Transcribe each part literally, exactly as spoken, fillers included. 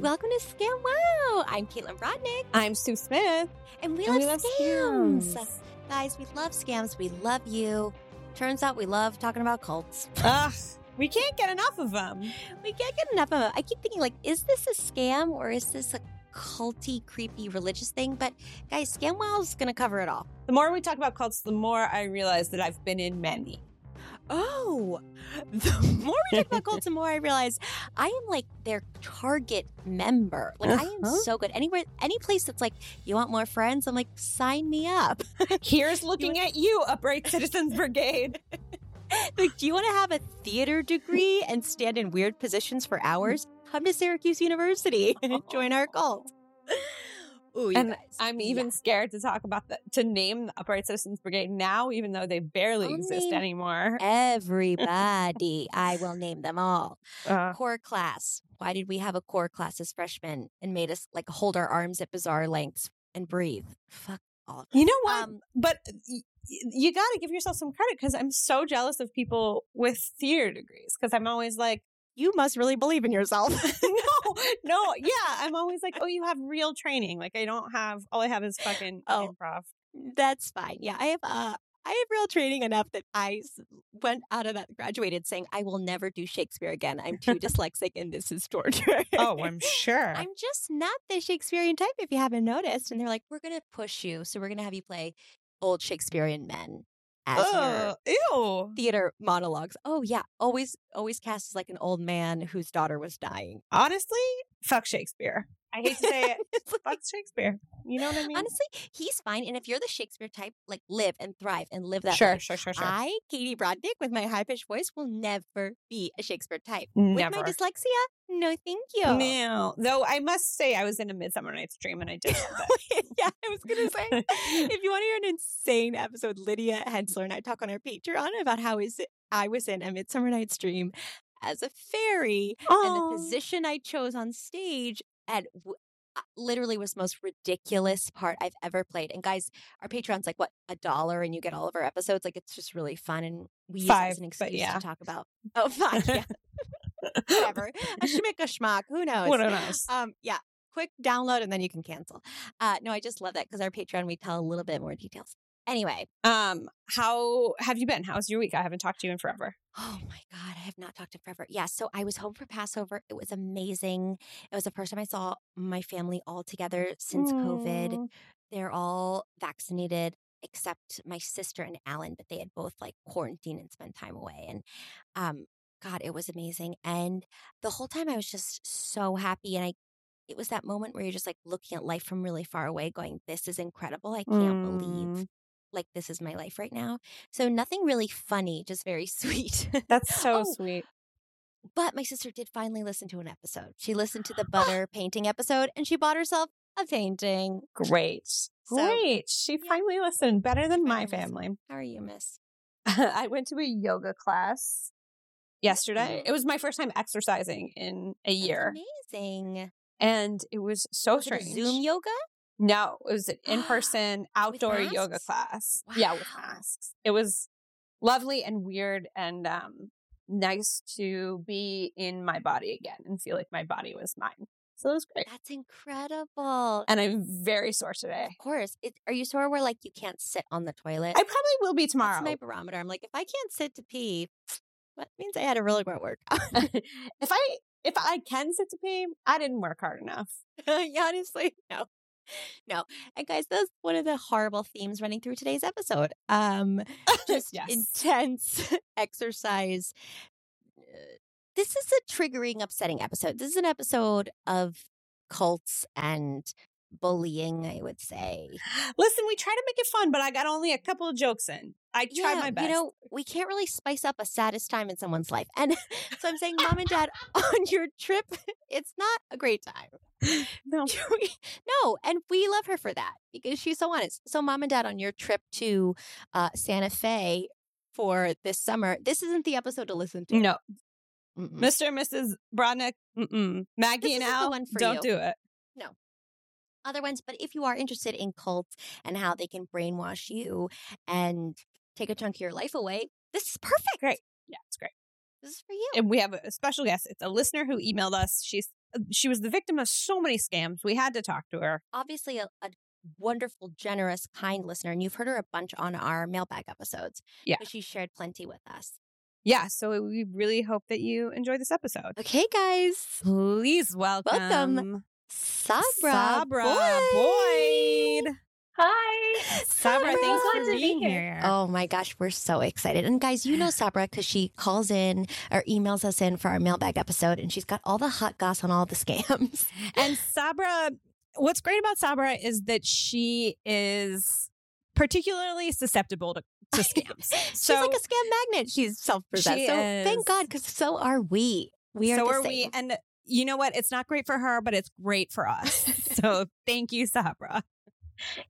Welcome to Scamwell. I'm Caitlin Rodnick. I'm Sue Smith. And we, and love, we love scams. scams. Guys, we love scams. We love you. Turns out we love talking about cults. Ugh, we can't get enough of them. We can't get enough of them. I keep thinking, like, is this a scam or is this a culty, creepy, religious thing? But, guys, Scamwell's going to cover it all. The more we talk about cults, the more I realize that I've been in many. Oh, the more we talk about cults, the more I realize I am like their target member. Like, uh-huh. I am so good. Anywhere, any place that's like, you want more friends? I'm like, sign me up. Here's looking you want- at you, Upright Citizens Brigade. Like, do you want to have a theater degree and stand in weird positions for hours? Come to Syracuse University and join our cult. Ooh, and guys. I'm even yeah. scared to talk about the, to name the Upright Citizens Brigade now, even though they barely I'll exist anymore. Everybody. I will name them all. Uh, core class. Why did we have a core class as freshmen and made us like hold our arms at bizarre lengths and breathe? Fuck all of them. You know what? Um, but y- you got to give yourself some credit because I'm so jealous of people with theater degrees because I'm always like, you must really believe in yourself. no, no. Yeah. I'm always like, oh, you have real training. Like I don't have, all I have is fucking oh, improv. That's fine. Yeah. I have, uh, I have real training enough that I went out of that, graduated saying, I will never do Shakespeare again. I'm too dyslexic and this is torture. Oh, I'm sure. I'm just not the Shakespearean type if you haven't noticed. And they're like, we're going to push you. So we're going to have you play old Shakespearean men. Oh, ew. Theater monologues. Oh, yeah. Always, always cast as like an old man whose daughter was dying. Honestly, fuck Shakespeare. I hate to say it. Like, fuck Shakespeare. You know what I mean? Honestly, he's fine. And if you're the Shakespeare type, like live and thrive and live that sure, life. Sure, sure, sure. I, Katie Brodnick, with my high-pitched voice, will never be a Shakespeare type. Never. With my dyslexia, no thank you. No. Though I must say I was in A Midsummer Night's Dream and I did love it. Yeah, I was going to say, if you want to hear an insane episode, Lydia Hensler and I talk on our Patreon about how is it I was in A Midsummer Night's Dream as a fairy oh. and the position I chose on stage. And w- literally was the most ridiculous part I've ever played. And guys, our Patreon's like, what, a dollar and you get all of our episodes? Like, it's just really fun. And we use five, it as an excuse yeah. to talk about. Oh, five, yeah. Whatever. A schmick, a schmock. Who knows? What else? Um, yeah. Quick download and then you can cancel. Uh, no, I just love that because our Patreon, we tell a little bit more details. Anyway. Um, how have you been? How's your week? I haven't talked to you in forever. Oh my God, I have not talked in forever. Yeah, so I was home for Passover. It was amazing. It was the first time I saw my family all together since mm. COVID. They're all vaccinated except my sister and Alan, but they had both like quarantined and spent time away. And um, God, it was amazing. And the whole time I was just so happy. And I it was that moment where you're just like looking at life from really far away going, this is incredible. I can't mm. believe like this is my life right now. So nothing really funny, just very sweet. That's so oh, sweet. But my sister did finally listen to an episode. She listened to the butter painting episode and she bought herself a painting. Great. So, Great. She yeah. finally listened. Better than my family. How are you, miss? I went to a yoga class yesterday. It was my first time exercising in a year. That's amazing. And it was so was strange. It Zoom yoga? No, it was an in-person outdoor yoga class. Wow. Yeah, with masks. It was lovely and weird and um, nice to be in my body again and feel like my body was mine. So it was great. That's incredible. And I'm very sore today. Of course. It, are you sore where like you can't sit on the toilet? I probably will be tomorrow. That's my barometer. I'm like, if I can't sit to pee, that means I had a really great workout. if I if I can sit to pee, I didn't work hard enough. Yeah, honestly, no. No. And guys, that's one of the horrible themes running through today's episode. Um, just yes. intense exercise. This is a triggering, upsetting episode. This is an episode of cults and bullying, I would say. Listen, we try to make it fun, but I got only a couple of jokes in. I tried yeah, my best. You know, we can't really spice up a saddest time in someone's life. And so I'm saying, Mom and Dad, on your trip, it's not a great time. No. No. And we love her for that because she's so honest. So Mom and Dad, on your trip to uh, Santa Fe for this summer, this isn't the episode to listen to. No. Mm-mm. Mister and Missus Brodnick, mm-mm. Maggie and Al, don't you. do it. No. Other ones. But if you are interested in cults and how they can brainwash you and take a chunk of your life away, this is perfect. Great. Yeah, it's great. This is for you. And we have a special guest. It's a listener who emailed us. She's She was the victim of so many scams. We had to talk to her. Obviously, a, a wonderful, generous, kind listener. And you've heard her a bunch on our mailbag episodes. Yeah. But she shared plenty with us. Yeah. So we really hope that you enjoy this episode. Okay, guys. Please welcome. Welcome. Sabra, Sabra Boyd. Boyd. Hi. Sabra, Sabra. thanks Glad for being be here. here. Oh my gosh, we're so excited. And guys, you know Sabra because she calls in or emails us in for our mailbag episode and she's got all the hot goss on all the scams. And Sabra, what's great about Sabra is that she is particularly susceptible to, to scams. She's so, like a scam magnet. She's self-possessed. She so is. Thank God, because so are we. We are so the are same. we. And you know what? It's not great for her, but it's great for us. So thank you, Sabra.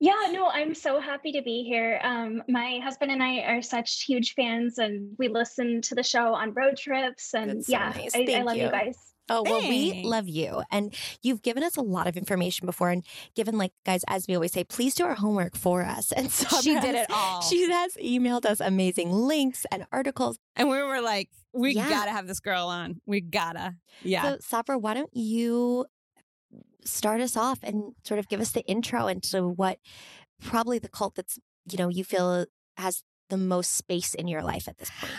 Yeah, no, I'm so happy to be here. Um, my husband and I are such huge fans and we listen to the show on road trips. And That's yeah, so nice. I, I love you, you guys. Oh, well, Thanks. we love you. And you've given us a lot of information before and given, like, guys, as we always say, please do our homework for us. And so she did it all. She has emailed us amazing links and articles. And we were like, we yeah. gotta have this girl on. We gotta. Yeah. So, Sabra, why don't you start us off and sort of give us the intro into what probably the cult that's, you know, you feel has the most space in your life at this point?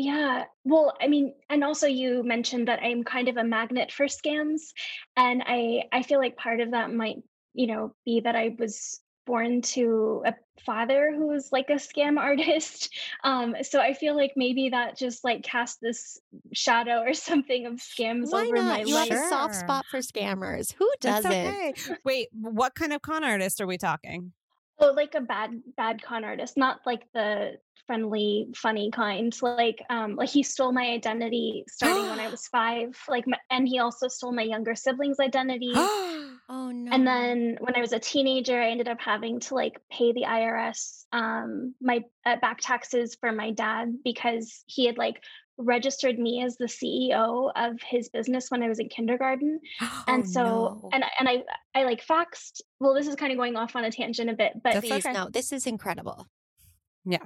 Yeah. Well, I mean, and also you mentioned that I'm kind of a magnet for scams. And I, I feel like part of that might, you know, be that I was born to a father who was like a scam artist. Um, so I feel like maybe that just like cast this shadow or something of scams Why over not? my you life. You have a soft spot for scammers. Who doesn't? Okay. Wait, what kind of con artist are we talking? Oh, like a bad, bad con artist, not like the friendly, funny kind. Like, um, like he stole my identity starting when I was five. Like, my, and he also stole my younger sibling's identity. Oh no! And then when I was a teenager, I ended up having to like pay the I R S um, my uh, back taxes for my dad because he had like registered me as the C E O of his business when I was in kindergarten. Oh, and so, no. and, and I, I like faxed, well, this is kind of going off on a tangent a bit, but please, okay. no, this is incredible. Yeah.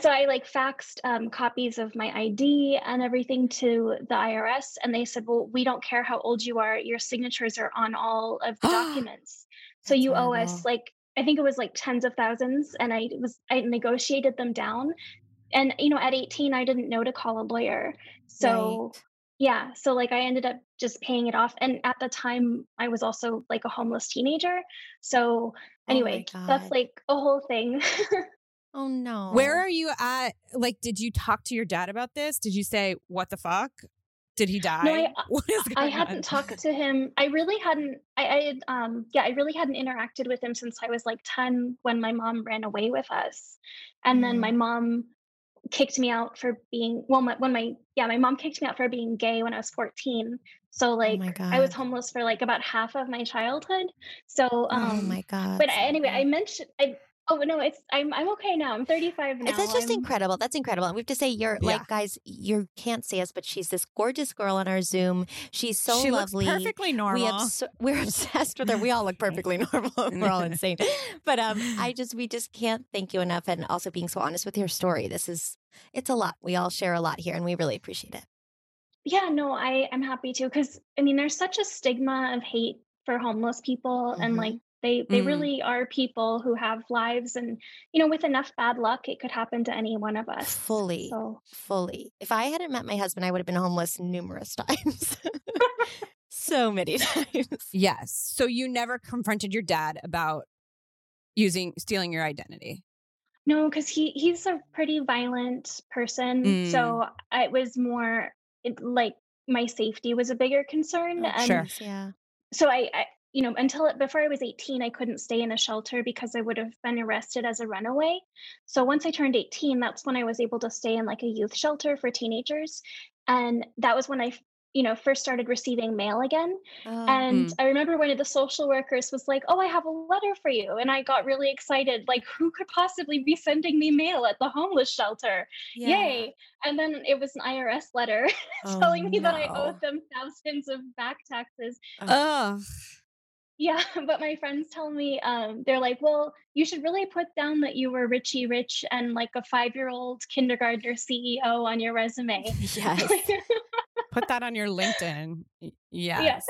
So I like faxed um, copies of my I D and everything to the I R S. And they said, well, we don't care how old you are. Your signatures are on all of the documents. So That's you owe horrible. us like, I think it was like tens of thousands. And I was, I negotiated them down. And, you know, at eighteen, I didn't know to call a lawyer. So, right. yeah. So, like, I ended up just paying it off. And at the time, I was also, like, a homeless teenager. So, anyway, oh that's, like, a whole thing. Oh, no. Where are you at? Like, did you talk to your dad about this? Did you say, what the fuck? Did he die? No, I, what is going I hadn't on? talked to him. I really hadn't. I, I um, yeah, I really hadn't interacted with him since I was, like, ten when my mom ran away with us. And mm. then my mom kicked me out for being well my, when my yeah my mom kicked me out for being gay when I was fourteen, so like oh I was homeless for like about half of my childhood, so um, oh my god but anyway I mentioned I oh no it's I'm I'm okay now I'm thirty-five now. That's just I'm, incredible that's incredible and we have to say you're yeah. like guys you can't see us but she's this gorgeous girl on our Zoom. She's so she lovely looks perfectly normal. We abs- we're obsessed with her. We all look perfectly normal. We're all insane, but um I just we just can't thank you enough, and also being so honest with your story. This is It's a lot. We all share a lot here, and we really appreciate it. Yeah, no, I am happy to, because I mean, there's such a stigma of hate for homeless people, mm-hmm. and like they they mm-hmm. really are people who have lives, and you know, with enough bad luck, it could happen to any one of us. Fully, so. fully. If I hadn't met my husband, I would have been homeless numerous times. So many times. Yes. So you never confronted your dad about using stealing your identity. No, because he, he's a pretty violent person. Mm. So it was more it, like my safety was a bigger concern. Oh, and sure. Yeah. So I, I, you know, until before I was eighteen, I couldn't stay in a shelter because I would have been arrested as a runaway. So once I turned eighteen, that's when I was able to stay in like a youth shelter for teenagers. And that was when I, you know, first started receiving mail again. Oh, and mm. I remember one of the social workers was like, oh, I have a letter for you. And I got really excited. Like, who could possibly be sending me mail at the homeless shelter? Yeah. Yay. And then it was an I R S letter oh, telling me no. that I owed them thousands of back taxes. Oh. Yeah. But my friends tell me, um, they're like, well, you should really put down that you were Richie Rich and like a five-year-old kindergartner C E O on your resume. Yes. Put that on your LinkedIn. Yes. Yes.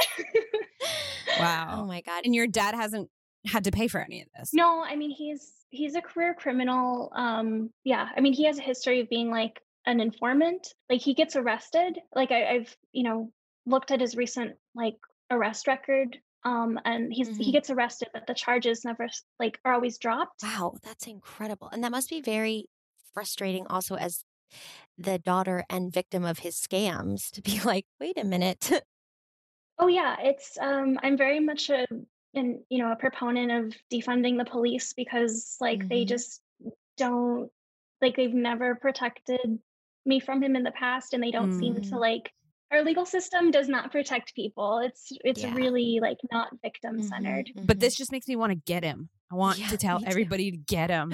Wow. Oh my God. And your dad hasn't had to pay for any of this? No, I mean, he's, he's a career criminal. Um, yeah. I mean, he has a history of being like an informant. Like he gets arrested. Like I, I've, you know, looked at his recent like arrest record. Um, and he's, mm-hmm. he gets arrested, but the charges never like are always dropped. Wow. That's incredible. And that must be very frustrating also as the daughter and victim of his scams to be like, wait a minute. Oh yeah. It's, um, I'm very much a, an, you know, a proponent of defunding the police because like, mm-hmm. they just don't like, they've never protected me from him in the past. And they don't mm-hmm. seem to like, our legal system does not protect people. It's it's yeah. really like not victim centered. Mm-hmm. But this just makes me want to get him. I want yeah, to tell everybody too. to get him.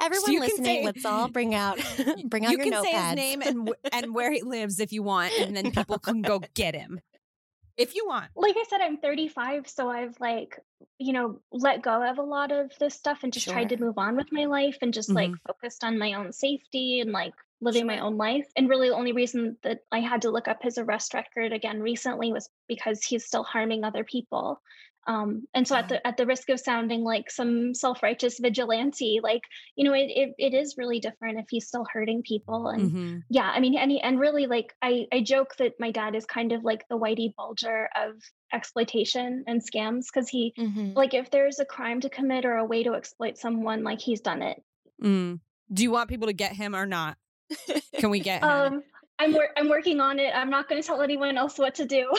Everyone so listening, say, let's all bring out bring out you your notepads. You can say his name and and where he lives if you want, and then people can go get him if you want. Like I said, I'm thirty-five, so I've like you know let go of a lot of this stuff and just sure. tried to move on with my life and just mm-hmm. like focused on my own safety and like. living my own life. And really the only reason that I had to look up his arrest record again recently was because he's still harming other people. Um, and so yeah. at the at the risk of sounding like some self-righteous vigilante, like, you know, it it, it is really different if he's still hurting people. And mm-hmm. yeah, I mean, and, he, and really like, I, I joke that my dad is kind of like the Whitey Bulger of exploitation and scams. Cause he mm-hmm. like, if there's a crime to commit or a way to exploit someone, like he's done it. Mm. Do you want people to get him or not? Can we get him? Um, I'm wor- I'm working on it. I'm not going to tell anyone else what to do.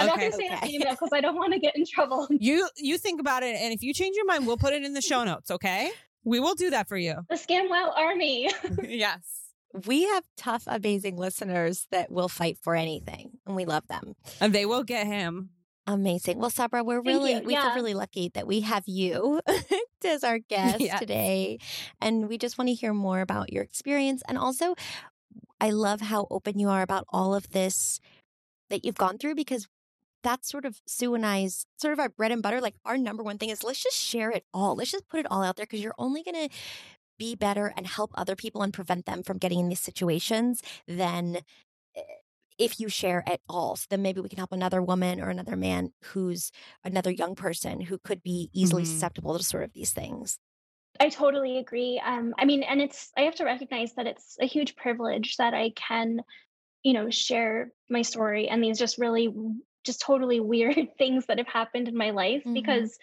I'm okay, not going to say okay. an email because I don't want to get in trouble. You you think about it, and if you change your mind, we'll put it in the show notes. Okay, we will do that for you. The Scamwell Army. Yes. We have tough, amazing listeners that will fight for anything, and we love them. And they will get him. Amazing. Well, Sabra, we're Thank really, you. we yeah. feel really lucky that we have you as our guest yeah. today. And we just want to hear more about your experience. And also, I love how open you are about all of this that you've gone through, because that's sort of Sue and I's sort of our bread and butter. Like our number one thing is let's just share it all. Let's just put it all out there because you're only going to be better and help other people and prevent them from getting in these situations than if you share at all. So then maybe we can help another woman or another man who's another young person who could be easily mm-hmm. susceptible to sort of these things. I totally agree. Um, I mean, and it's, I have to recognize that it's a huge privilege that I can, you know, share my story and these just really, just totally weird things that have happened in my life mm-hmm. because,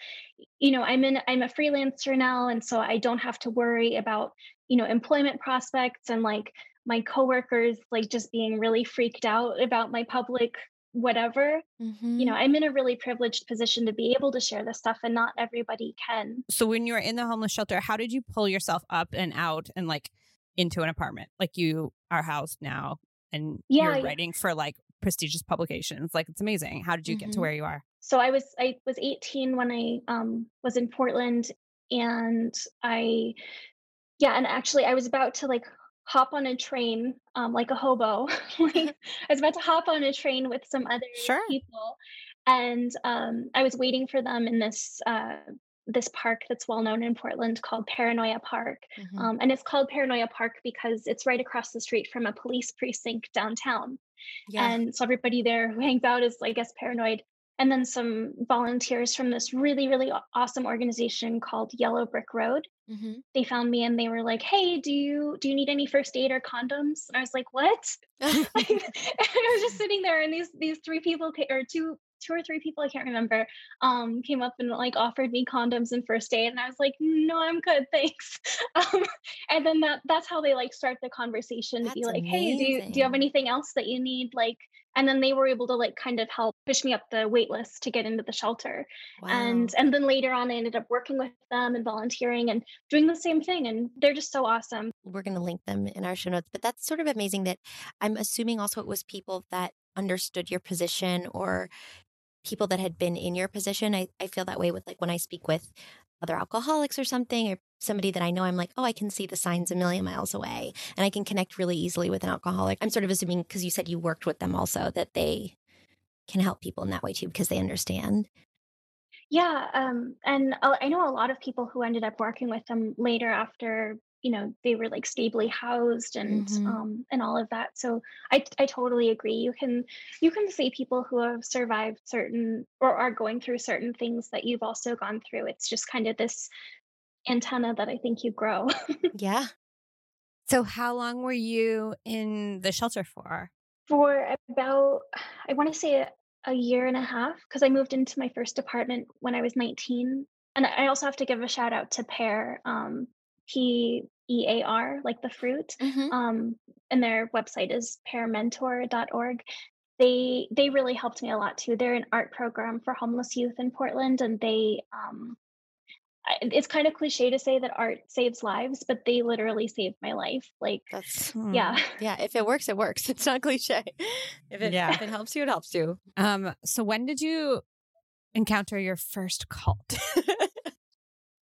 you know, I'm in, I'm a freelancer now. And so I don't have to worry about, you know, employment prospects and like, my coworkers, like just being really freaked out about my public, whatever, mm-hmm. you know, I'm in a really privileged position to be able to share this stuff and not everybody can. So when you were in the homeless shelter, how did you pull yourself up and out and like into an apartment? Like you are housed now and yeah, you're writing for like prestigious publications. Like it's amazing. How did you mm-hmm. get to where you are? So I was, I was eighteen when I um, was in Portland and I, yeah. And actually I was about to like, hop on a train, um, like a hobo. like, I was about to hop on a train with some other sure. people. And um, I was waiting for them in this uh, this park that's well known in Portland called Paranoia Park. Mm-hmm. Um, and it's called Paranoia Park because it's right across the street from a police precinct downtown. Yeah. And so everybody there who hangs out is, I guess, paranoid. And then some volunteers from this really, really awesome organization called Yellow Brick Road. Mm-hmm. They found me and they were like, hey, do you do you need any first aid or condoms? And I was like, what? like, I was just sitting there and these these three people or two two or three people, I can't remember, um, came up and like offered me condoms and first aid. And I was like, no, I'm good. Thanks. Um, and then that that's how they like start the conversation that's to be like, amazing. Hey, do you, do you have anything else that you need? Like, And then they were able to like kind of help push me up the wait list to get into the shelter. Wow. And and then later on, I ended up working with them and volunteering and doing the same thing. And they're just so awesome. We're going to link them in our show notes. But that's sort of amazing that I'm assuming also it was people that understood your position or people that had been in your position. I, I feel that way with like when I speak with other alcoholics or something, or somebody that I know, I'm like, oh, I can see the signs a million miles away and I can connect really easily with an alcoholic. I'm sort of assuming, because you said you worked with them also, that they can help people in that way too, because they understand. Yeah. Um, and I know a lot of people who ended up working with them later after, you know, they were like stably housed and, mm-hmm. um, and all of that. So I, I totally agree. You can, you can see people who have survived certain or are going through certain things that you've also gone through. It's just kind of this antenna that I think you grow. Yeah. So how long were you in the shelter for? For about, I want to say a, a year and a half, because I moved into my first apartment when I was nineteen. And I also have to give a shout out to Pear, um, P E A R, like the fruit. Mm-hmm. Um, and their website is pear mentor dot org. They, they really helped me a lot too. They're an art program for homeless youth in Portland. And they, um, it's kind of cliche to say that art saves lives, but they literally saved my life. Like, that's, yeah. Yeah. If it works, it works. It's not cliche. If it, yeah. if it helps you, it helps you. Um, so when did you encounter your first cult?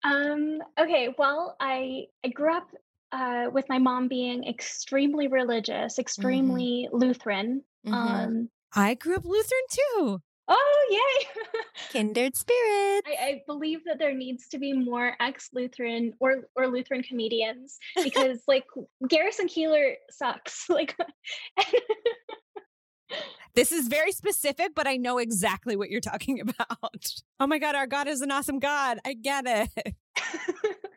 um, okay. Well, I, I grew up uh, with my mom being extremely religious, extremely mm-hmm. Lutheran. Mm-hmm. Um, I grew up Lutheran too. Oh, yay. Kindred spirits. I, I believe that there needs to be more ex-Lutheran or, or Lutheran comedians because, like, Garrison Keillor sucks. Like, this is very specific, but I know exactly what you're talking about. Oh, my God. Our God is an awesome God. I get it.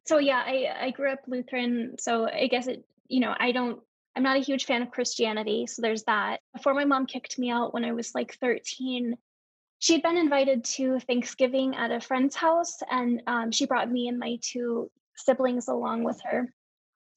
So, yeah, I, I grew up Lutheran. So I guess it, you know, I don't. I'm not a huge fan of Christianity. So there's that. Before my mom kicked me out when I was like thirteen, she'd been invited to Thanksgiving at a friend's house, and um, she brought me and my two siblings along with her.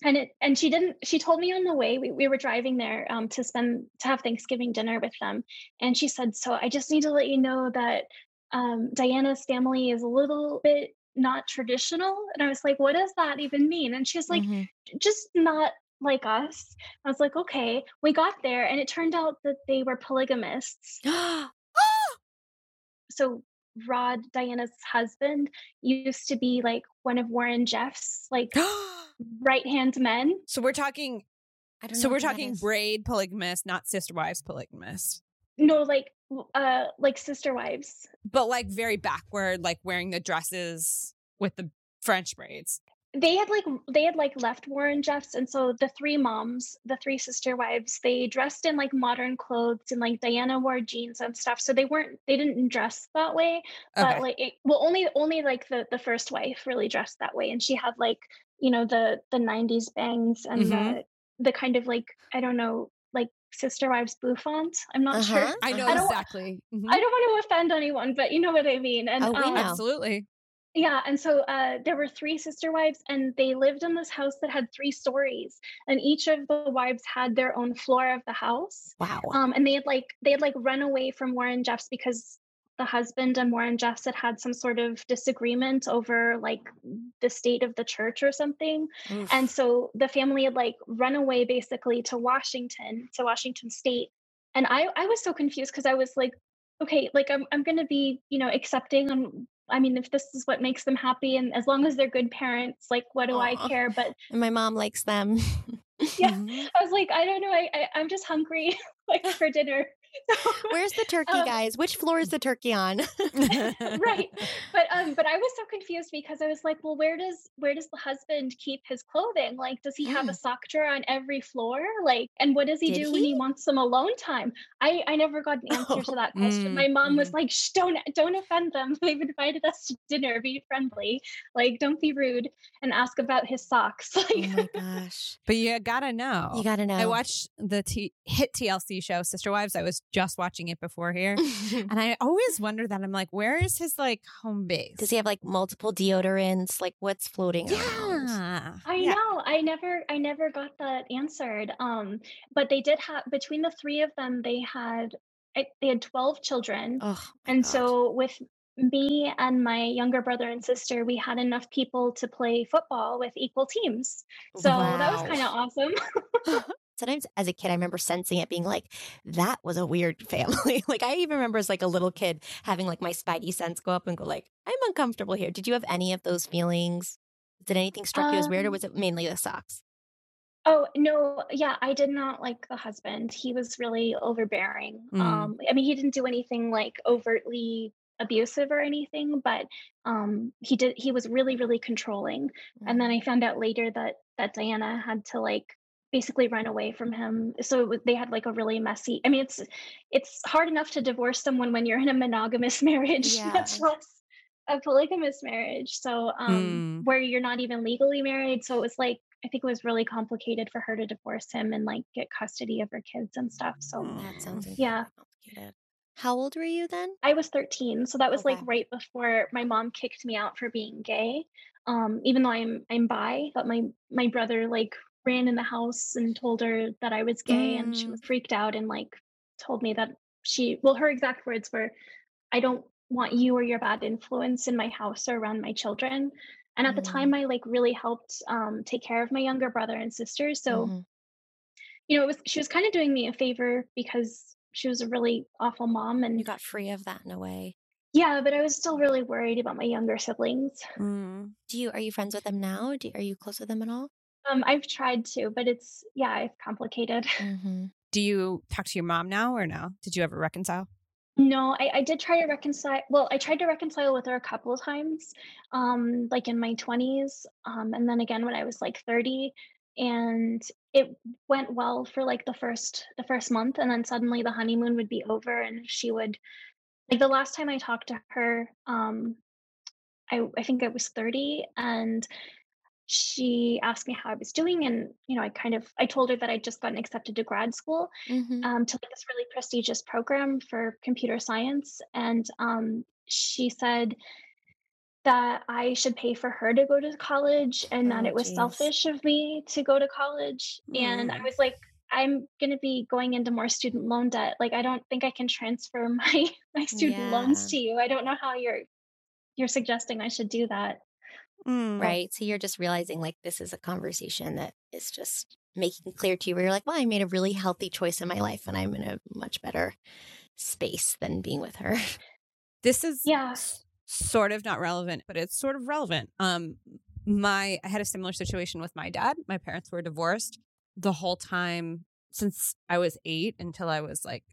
And it, and she didn't, she told me on the way, we, we were driving there um, to spend, to have Thanksgiving dinner with them. And she said, so I just need to let you know that um, Diana's family is a little bit not traditional. And I was like, what does that even mean? And she was like, mm-hmm. just not like us. I was like, okay, we got there. And it turned out that they were polygamists. So Rod, Diana's husband, used to be like one of Warren Jeffs, like right-hand men. So we're talking, I don't know. So we're talking braid polygamist, not sister wives polygamist. No, like, uh, like sister wives. But like very backward, like wearing the dresses with the French braids. They had like, they had like left Warren Jeffs. And so the three moms, the three sister wives, they dressed in like modern clothes, and like Diana wore jeans and stuff. So they weren't, they didn't dress that way, but okay. like, it, well, only, only like the, the first wife really dressed that way. And she had like, you know, the, the nineties bangs and mm-hmm. the, the kind of like, I don't know, like sister wives bouffant. I'm not uh-huh. sure. I know I exactly. Mm-hmm. I don't want to offend anyone, but you know what I mean? And oh, we um, know. Absolutely. Yeah. And so uh, there were three sister wives, and they lived in this house that had three stories, and each of the wives had their own floor of the house. Wow. Um, and they had like, they had like run away from Warren Jeffs because the husband and Warren Jeffs had had some sort of disagreement over like the state of the church or something. Oof. And so the family had like run away basically to Washington, to Washington State. And I, I was so confused because I was like, okay, like I'm, I'm going to be, you know, accepting on I mean, if this is what makes them happy, and as long as they're good parents, like, what do Aww. I care? But and my mom likes them. Yeah. I was like, I don't know. I, I, I'm just hungry like for dinner. So, where's the turkey, um, guys? Which floor is the turkey on? Right. But, um, but I was so confused because I was like, well, where does, where does the husband keep his clothing? Like, does he have mm. a sock drawer on every floor? Like, and what does he Did do he? when he wants some alone time? I, I never got an answer oh, to that question. Mm, My mom mm. was like, shh, don't, don't offend them. They've invited us to dinner. Be friendly. Like, don't be rude and ask about his socks. Like, oh my gosh. But you gotta know. You gotta know. I watched the t- hit T L C show, Sister Wives. I was just watching it before here. And I always wonder that. I'm like, where is his like home base? Does he have like multiple deodorants? Like what's floating yeah. around? I yeah. know. I never, I never got that answered. Um, but they did have, between the three of them, they had, they had twelve children. Oh, and God. So with me and my younger brother and sister, we had enough people to play football with equal teams. So wow. that was kind of awesome. Sometimes as a kid, I remember sensing it being like, that was a weird family. Like I even remember as like a little kid having like my spidey sense go up and go like, I'm uncomfortable here. Did you have any of those feelings? Did anything struck um, you as weird, or was it mainly the socks? Oh, no. Yeah, I did not like the husband. He was really overbearing. Mm. Um, I mean, he didn't do anything like overtly abusive or anything, but um, he did. He was really, really controlling. Mm. And then I found out later that that Diana had to like basically run away from him. So it, they had like a really messy, I mean, it's, it's hard enough to divorce someone when you're in a monogamous marriage, yeah. much less a polygamous marriage. So um, mm. where you're not even legally married. So it was like, I think it was really complicated for her to divorce him and like get custody of her kids and stuff. So that sounds yeah. complicated. How old were you then? I was thirteen. So that was okay. like right before my mom kicked me out for being gay. Um, even though I'm, I'm bi, but my, my brother like ran in the house and told her that I was gay, mm. and she was freaked out and like told me that she, well, her exact words were, I don't want you or your bad influence in my house or around my children. And at mm. the time I like really helped um, take care of my younger brother and sister. So, mm. you know, it was, she was kind of doing me a favor because she was a really awful mom. And you got free of that in a way. Yeah, but I was still really worried about my younger siblings. Mm. Do you, are you friends with them now? Do, are you close with them at all? Um, I've tried to, but it's, yeah, it's complicated. Mm-hmm. Do you talk to your mom now or no? Did you ever reconcile? No, I, I did try to reconcile. Well, I tried to reconcile with her a couple of times, um, like in my twenties. Um, and then again, when I was like thirty. And it went well for like the first the first month, and then suddenly the honeymoon would be over, and she would like the last time I talked to her, um, I I think I was thirty, and she asked me how I was doing, and you know I kind of I told her that I'd just gotten accepted to grad school, mm-hmm. um, to like this really prestigious program for computer science, and um, she said that I should pay for her to go to college, and oh, that it was geez. selfish of me to go to college. Mm. And I was like, I'm going to be going into more student loan debt. Like, I don't think I can transfer my, my student yeah. loans to you. I don't know how you're, you're suggesting I should do that. Mm. Right. So you're just realizing like, this is a conversation that is just making clear to you where you're like, well, I made a really healthy choice in my life, and I'm in a much better space than being with her. This is... yeah. sort of not relevant, but it's sort of relevant. Um, my I had a similar situation with my dad. My parents were divorced the whole time since I was eight until I was like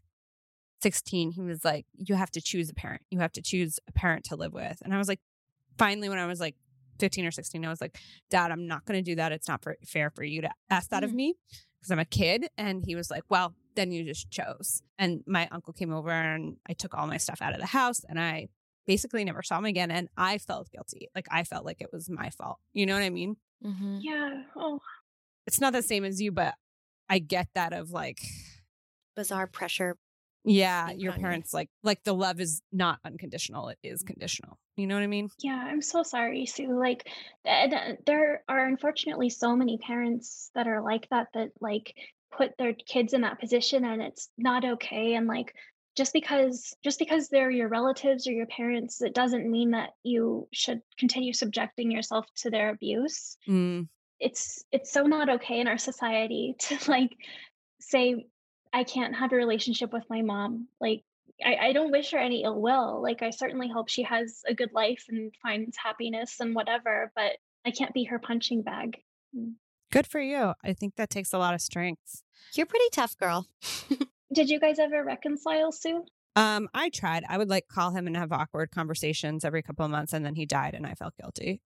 sixteen. He was like, you have to choose a parent. You have to choose a parent to live with. And I was like, finally, when I was like fifteen or sixteen, I was like, Dad, I'm not going to do that. It's not for, fair for you to ask that mm-hmm. of me because I'm a kid. And he was like, well, then you just chose. And my uncle came over and I took all my stuff out of the house, and I basically never saw him again. And I felt guilty. Like I felt like it was my fault. You know what I mean? Mm-hmm. Yeah. Oh, it's not the same as you, but I get that of like bizarre pressure. Yeah. Your parents you. like, like the love is not unconditional. It is conditional. You know what I mean? Yeah. I'm so sorry, Sue. Like th- there are unfortunately so many parents that are like that, that like put their kids in that position, and it's not okay. And like, Just because just because they're your relatives or your parents, it doesn't mean that you should continue subjecting yourself to their abuse. Mm. It's it's so not okay in our society to like say, I can't have a relationship with my mom. Like I, I don't wish her any ill will. Like I certainly hope she has a good life and finds happiness and whatever, but I can't be her punching bag. Good for you. I think that takes a lot of strength. You're a pretty tough girl. Did you guys ever reconcile, Sue? Um, I tried. I would like call him and have awkward conversations every couple of months, and then he died and I felt guilty.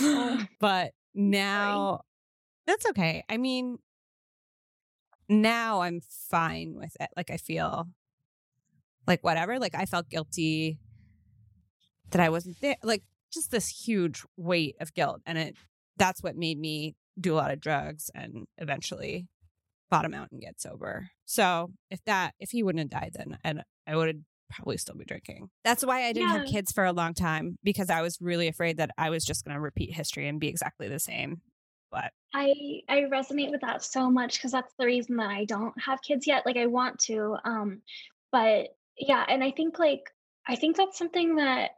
uh, but now sorry. That's okay. I mean, now I'm fine with it. Like I feel like whatever, like I felt guilty that I wasn't there, like just this huge weight of guilt. And it that's what made me do a lot of drugs and eventually bottom out and get sober. So if that, if he wouldn't have died, then and I would have probably still be drinking. That's why I didn't yeah. have kids for a long time, because I was really afraid that I was just going to repeat history and be exactly the same. But I, I resonate with that so much, because that's the reason that I don't have kids yet. Like I want to, um, but yeah. And I think like, I think that's something that,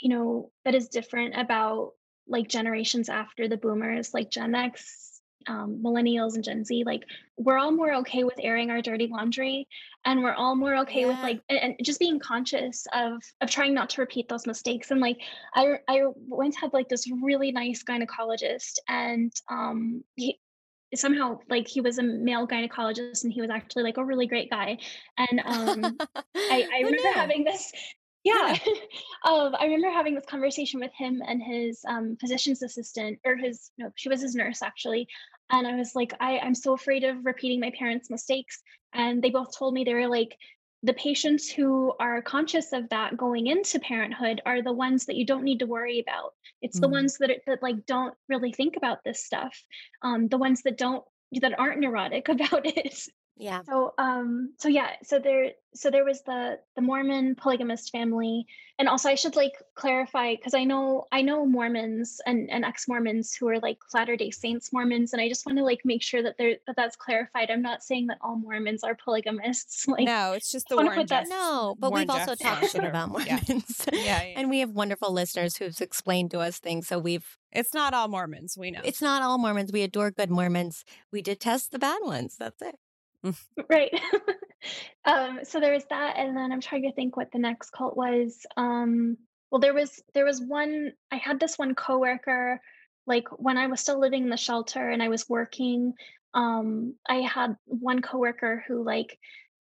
you know, that is different about like generations after the boomers, like Gen X, um, millennials and Gen Z. Like we're all more okay with airing our dirty laundry, and we're all more okay yeah. with like, and, and just being conscious of, of trying not to repeat those mistakes. And like, I, I once had like this really nice gynecologist, and, um, he, somehow like he was a male gynecologist, and he was actually like a really great guy. And, um, I, I remember no. having this, yeah. yeah. um, I remember having this conversation with him and his, um, physician's assistant, or his, no, she was his nurse actually. And I was like, I, I'm so afraid of repeating my parents' mistakes. And they both told me, they were like, the patients who are conscious of that going into parenthood are the ones that you don't need to worry about. It's mm-hmm. the ones that, that like, don't really think about this stuff. Um, the ones that don't, that aren't neurotic about it. Yeah. So, um, so yeah, so there, so there was the, the Mormon polygamist family. And also I should like clarify, cause I know, I know Mormons and, and ex-Mormons who are like Latter-day Saints Mormons. And I just want to like, make sure that they're, that that's clarified. I'm not saying that all Mormons are polygamists. Like, no, it's just the Warren Jeffs. No, but Warren we've Jeffs. also talked shit about Mormons. Yeah. Yeah, yeah. And we have wonderful listeners who've explained to us things. So we've, it's not all Mormons. We know it's not all Mormons. We adore good Mormons. We detest the bad ones. That's it. Right. um, so there was that. And then I'm trying to think what the next cult was. Um, well, there was, there was one, I had this one coworker, like when I was still living in the shelter and I was working, um, I had one coworker who like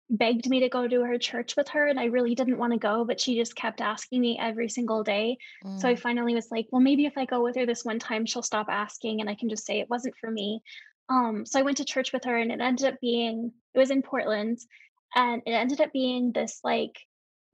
begged me to go to her church with her. And I really didn't want to go, but she just kept asking me every single day. Mm. So I finally was like, well, maybe if I go with her this one time, she'll stop asking and I can just say it wasn't for me. Um, so I went to church with her, and it ended up being, it was in Portland, and it ended up being this like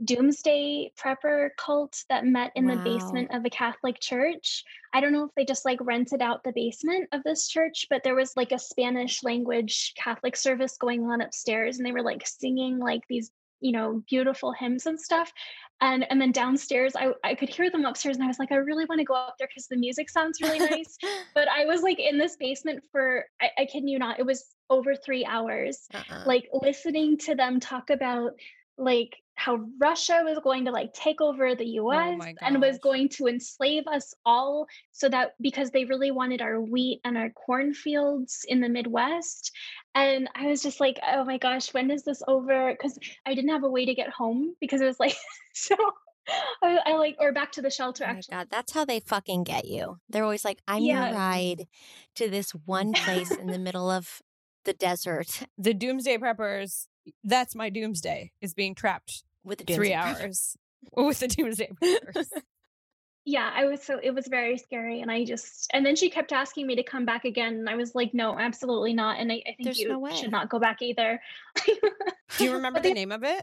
doomsday prepper cult that met in wow. the basement of a Catholic church. I don't know if they just like rented out the basement of this church, but there was like a Spanish language Catholic service going on upstairs, and they were like singing like these, you know, beautiful hymns and stuff. And and then downstairs, I, I could hear them upstairs, and I was like, I really want to go up there because the music sounds really nice. But I was like in this basement for, I, I kid you not, it was over three hours, uh-uh. like listening to them talk about like how Russia was going to like take over the U S oh and was going to enslave us all, so that because they really wanted our wheat and our cornfields in the Midwest. And I was just like, oh my gosh, when is this over? Because I didn't have a way to get home, because it was like, so I, I like, or back to the shelter. Oh actually. God, that's how they fucking get you. They're always like, I'm yeah. gonna ride to this one place in the middle of the desert. The doomsday preppers. That's my doomsday, is being trapped with the three hours with the doomsday preppers. Yeah, I was so, it was very scary. And I just, and then she kept asking me to come back again. And I was like, no, absolutely not. And I, I think There's you no should not go back either. Do you remember the name of it?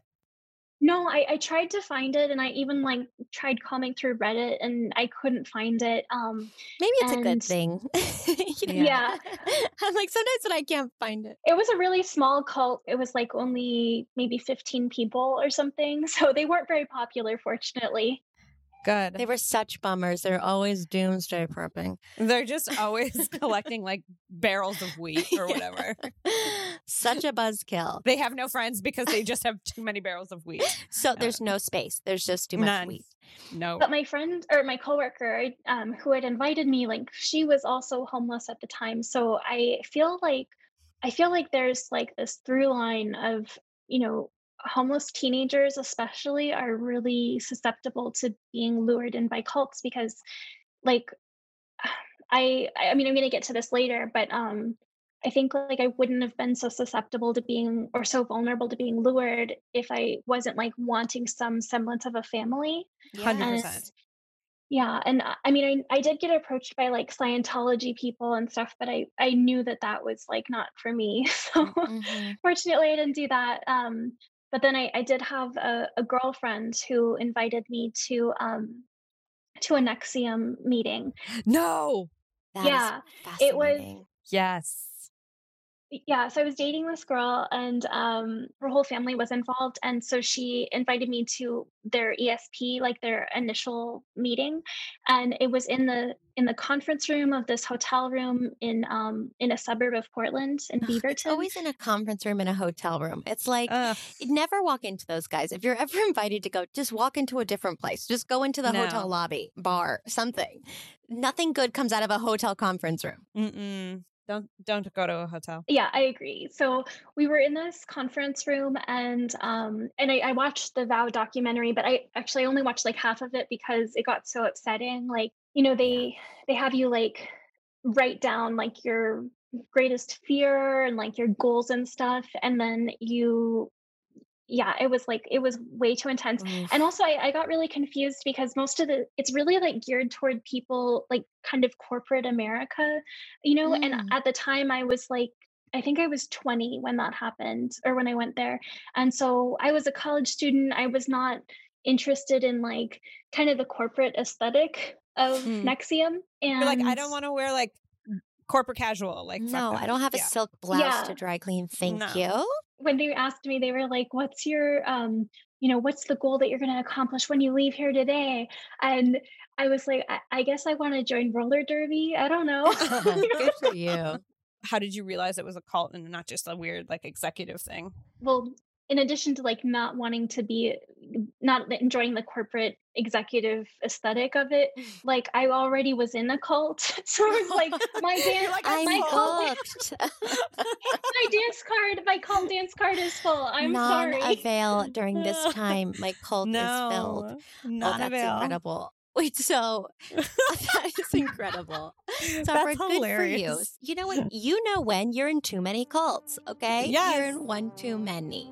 No, I, I tried to find it. And I even like tried combing through Reddit, and I couldn't find it. Um, Maybe it's and, a good thing. You know? Yeah. I'm like, sometimes when I can't find it. It was a really small cult. It was like only maybe fifteen people or something. So they weren't very popular, fortunately. Good. They were such bummers. They're always doomsday prepping. They're just always collecting like barrels of wheat or whatever. Such a buzzkill. They have no friends because they just have too many barrels of wheat. So there's no space. There's just too much None. wheat. No. But my friend or my coworker um, who had invited me, like she was also homeless at the time. So I feel like, I feel like there's like this through line of, you know, homeless teenagers especially are really susceptible to being lured in by cults, because like I I mean I'm going to get to this later, but um I think like I wouldn't have been so susceptible to being or so vulnerable to being lured if I wasn't like wanting some semblance of a family. one hundred percent Yeah. And I mean, I, I did get approached by like Scientology people and stuff, but I, I knew that that was like not for me. So mm-hmm. fortunately I didn't do that. Um, But then I, I did have a, a girlfriend who invited me to um, to a N X I V M meeting. No, that yeah, it was yes. Yeah, so I was dating this girl and um, her whole family was involved. And so she invited me to their E S P, like their initial meeting. And it was in the in the conference room of this hotel room in um, in a suburb of Portland in Beaverton. It's always in a conference room in a hotel room. It's like, Ugh. never walk into those guys. If you're ever invited to go, just walk into a different place. Just go into the no. hotel lobby, bar, something. Nothing good comes out of a hotel conference room. Mm-mm. Don't don't go to a hotel. Yeah, I agree. So we were in this conference room and um, and I, I watched the Vow documentary, but I actually only watched like half of it because it got so upsetting. Like, you know, they they have you like write down like your greatest fear and like your goals and stuff. And then you, yeah, it was like, it was way too intense. Oof. And also I, I got really confused because most of the, it's really like geared toward people like kind of corporate America, you know? Mm. And at the time I was like, I think I was twenty when that happened or when I went there. And so I was a college student. I was not interested in like kind of the corporate aesthetic of mm. N X I V M. And you're like, I don't want to wear like corporate casual. Like, no, I don't have a yeah. silk blouse yeah. to dry clean. Thank no. you. When they asked me, they were like, what's your, um, you know, what's the goal that you're going to accomplish when you leave here today? And I was like, I, I guess I want to join roller derby. I don't know. Good for you. How did you realize it was a cult and not just a weird, like, executive thing? Well, in addition to like not wanting to be, not enjoying the corporate executive aesthetic of it, like I already was in a cult. So I was like, my dance, like, my, my dance card, my cult dance card is full. I'm non-avail sorry. Non-avail during this time. My cult no, is filled. Non-avail. Oh, that's incredible. Wait, so that is incredible. So that's good hilarious. For you. You know what? You know when you're in too many cults, okay? Yes. You're in one too many.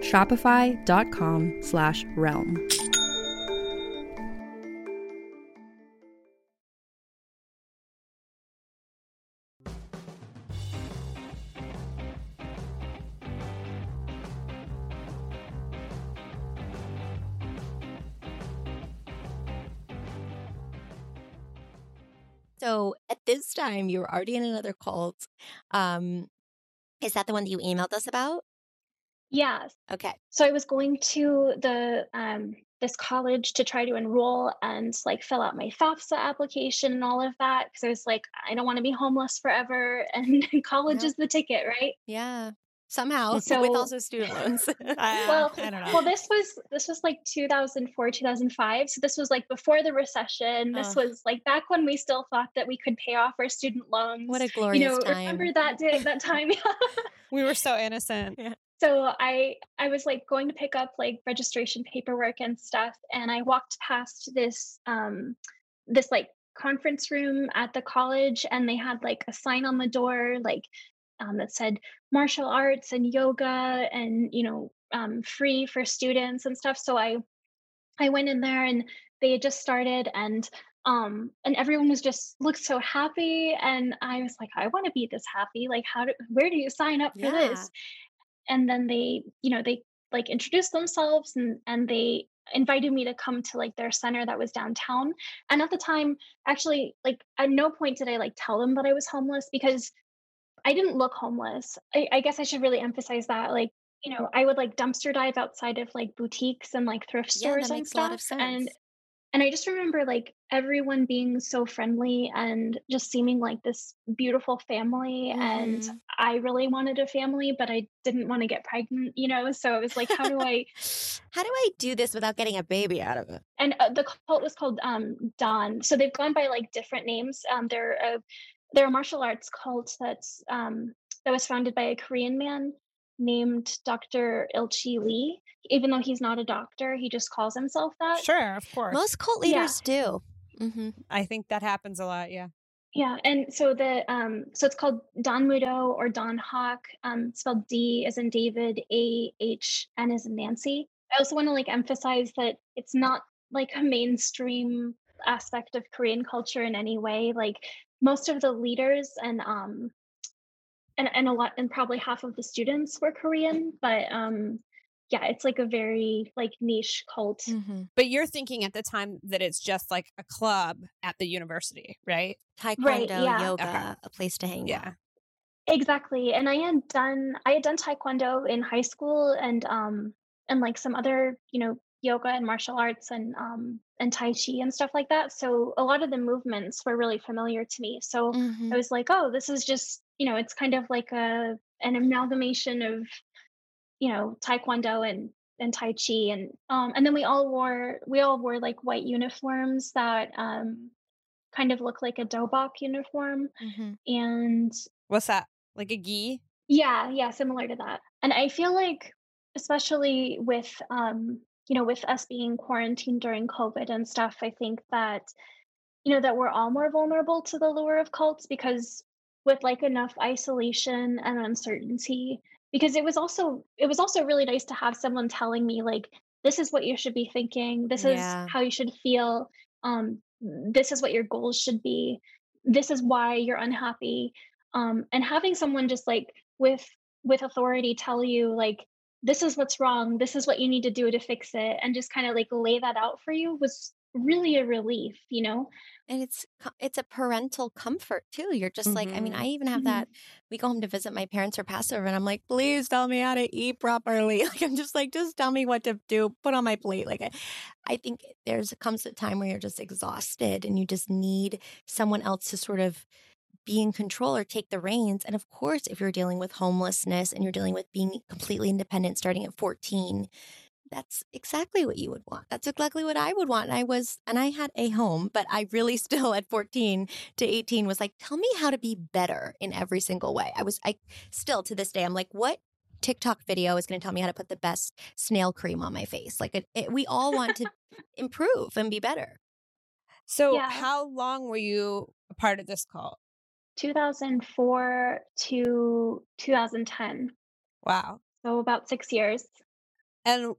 Shopify.com slash realm. So at this time, you were already in another cult. Um, is that the one that you emailed us about? Yeah. Okay. So I was going to the um, this college to try to enroll and like fill out my FAFSA application and all of that, because I was like, I don't want to be homeless forever, and college yeah. is the ticket, right? Yeah. Somehow, so, with also student loans. I, well, I don't know. Well, this was this was like two thousand four, two thousand five. So this was like before the recession. This oh. was like back when we still thought that we could pay off our student loans. What a glorious you know, time! Remember that day, that time? We were so innocent. Yeah. So I I was like going to pick up like registration paperwork and stuff, and I walked past this um this like conference room at the college, and they had like a sign on the door like. Um, that said martial arts and yoga and, you know, um, free for students and stuff. So I, I went in there and they had just started and, um, and everyone was just looked so happy. And I was like, I want to be this happy. Like, how do, where do you sign up for yeah. this? And then they, you know, they like introduced themselves and, and they invited me to come to like their center that was downtown. And at the time, actually, like at no point did I like tell them that I was homeless, because I didn't look homeless. I, I guess I should really emphasize that. Like, you know, I would like dumpster dive outside of like boutiques and like thrift stores yeah, that and makes stuff. A lot of sense. And and I just remember like everyone being so friendly and just seeming like this beautiful family. Mm-hmm. And I really wanted a family, but I didn't want to get pregnant, you know? So it was like, how do I, how do I do this without getting a baby out of it? And uh, the cult was called um, Dahn. So they've gone by like different names. Um, they're a, They're a martial arts cult that's um, that was founded by a Korean man named Dr Ilchi Lee. Even though he's not a doctor, he just calls himself that. Sure, of course. Most cult leaders yeah. do. Mm-hmm. I think that happens a lot. Yeah. Yeah, and so the um, so it's called Dahn Mudo or Dahn Hak, um, spelled D as in David, A H N as in Nancy. I also want to like emphasize that it's not like a mainstream aspect of Korean culture in any way. Like. Most of the leaders and um and, and a lot and probably half of the students were Korean, but um yeah, it's like a very like niche cult. Mm-hmm. But you're thinking at the time that it's just like a club at the university, right? Taekwondo, right, yeah. yoga, okay. a place to hang yeah. out. Exactly. And I had done I had done Taekwondo in high school and um and like some other, you know, yoga and martial arts and um and Tai Chi and stuff like that. So a lot of the movements were really familiar to me. So mm-hmm. I was like, oh, this is just, you know, it's kind of like a an amalgamation of, you know, Taekwondo and and Tai Chi. And um and then we all wore we all wore like white uniforms that um kind of look like a dobok uniform. Mm-hmm. And what's that? Like a gi? Yeah, yeah, similar to that. And I feel like especially with um you know, with us being quarantined during COVID and stuff, I think that, you know, that we're all more vulnerable to the lure of cults, because with like enough isolation and uncertainty, because it was also, it was also really nice to have someone telling me like, this is what you should be thinking. This yeah. is how you should feel. Um, this is what your goals should be. This is why you're unhappy. Um, and having someone just like with, with authority tell you like, this is what's wrong. This is what you need to do to fix it. And just kind of like lay that out for you was really a relief, you know? And it's, it's a parental comfort too. You're just mm-hmm. like, I mean, I even have mm-hmm. that. We go home to visit my parents for Passover and I'm like, please tell me how to eat properly. Like, I'm just like, just tell me what to do, put on my plate. Like, I, I think there's comes a time where you're just exhausted and you just need someone else to sort of be in control or take the reins. And of course, if you're dealing with homelessness and you're dealing with being completely independent starting at fourteen, that's exactly what you would want. That's exactly what I would want. And I was, and I had a home, but I really still at fourteen to eighteen was like, tell me how to be better in every single way. I was, I still to this day, I'm like, what TikTok video is going to tell me how to put the best snail cream on my face? Like it, it, we all want to improve and be better. So yeah. How long were you a part of this cult? two thousand four to two thousand ten. Wow. So about six years. And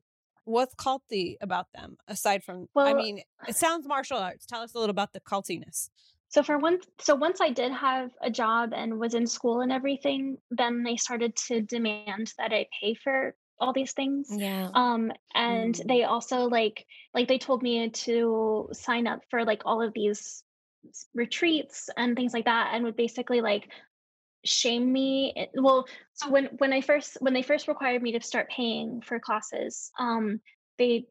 what's culty about them aside from, well, I mean, it sounds martial arts. Tell us a little about the cultiness. So for one, so once I did have a job and was in school and everything, then they started to demand that I pay for all these things. Yeah. Um, and mm. they also like, like they told me to sign up for like all of these retreats and things like that, and would basically like shame me. Well, so when when I first when they first required me to start paying for classes, um, they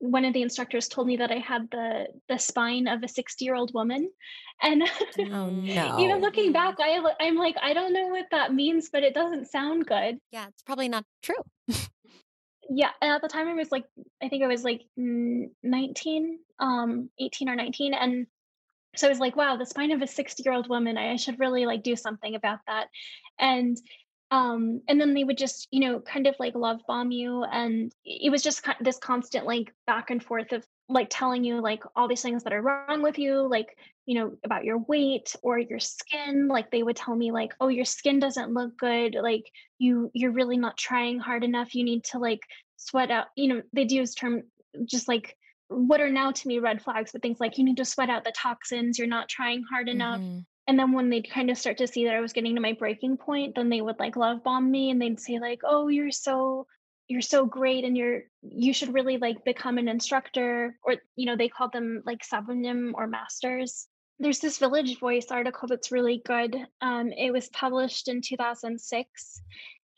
one of the instructors told me that I had the the spine of a sixty year old woman, and oh, no. even looking back, I I'm like, I don't know what that means, but it doesn't sound good. Yeah, it's probably not true. Yeah. And at the time I was like, I think I was like nineteen, um, eighteen or nineteen. And so I was like, wow, the spine of a sixty year old woman, I, I should really like do something about that. And, um, and then they would just, you know, kind of like love bomb you. And it was just this constant like back and forth of like telling you like all these things that are wrong with you, like, you know, about your weight or your skin. Like they would tell me like, oh, your skin doesn't look good. Like you, you're really not trying hard enough. You need to like sweat out, you know, they'd use term just like what are now to me red flags, but things like you need to sweat out the toxins. You're not trying hard enough. Mm-hmm. And then when they'd kind of start to see that I was getting to my breaking point, then they would like love bomb me and they'd say like, oh, you're so you're so great and you're, you should really like become an instructor, or, you know, they called them like Sabonim or masters. There's this Village Voice article that's really good. Um, it was published in two thousand six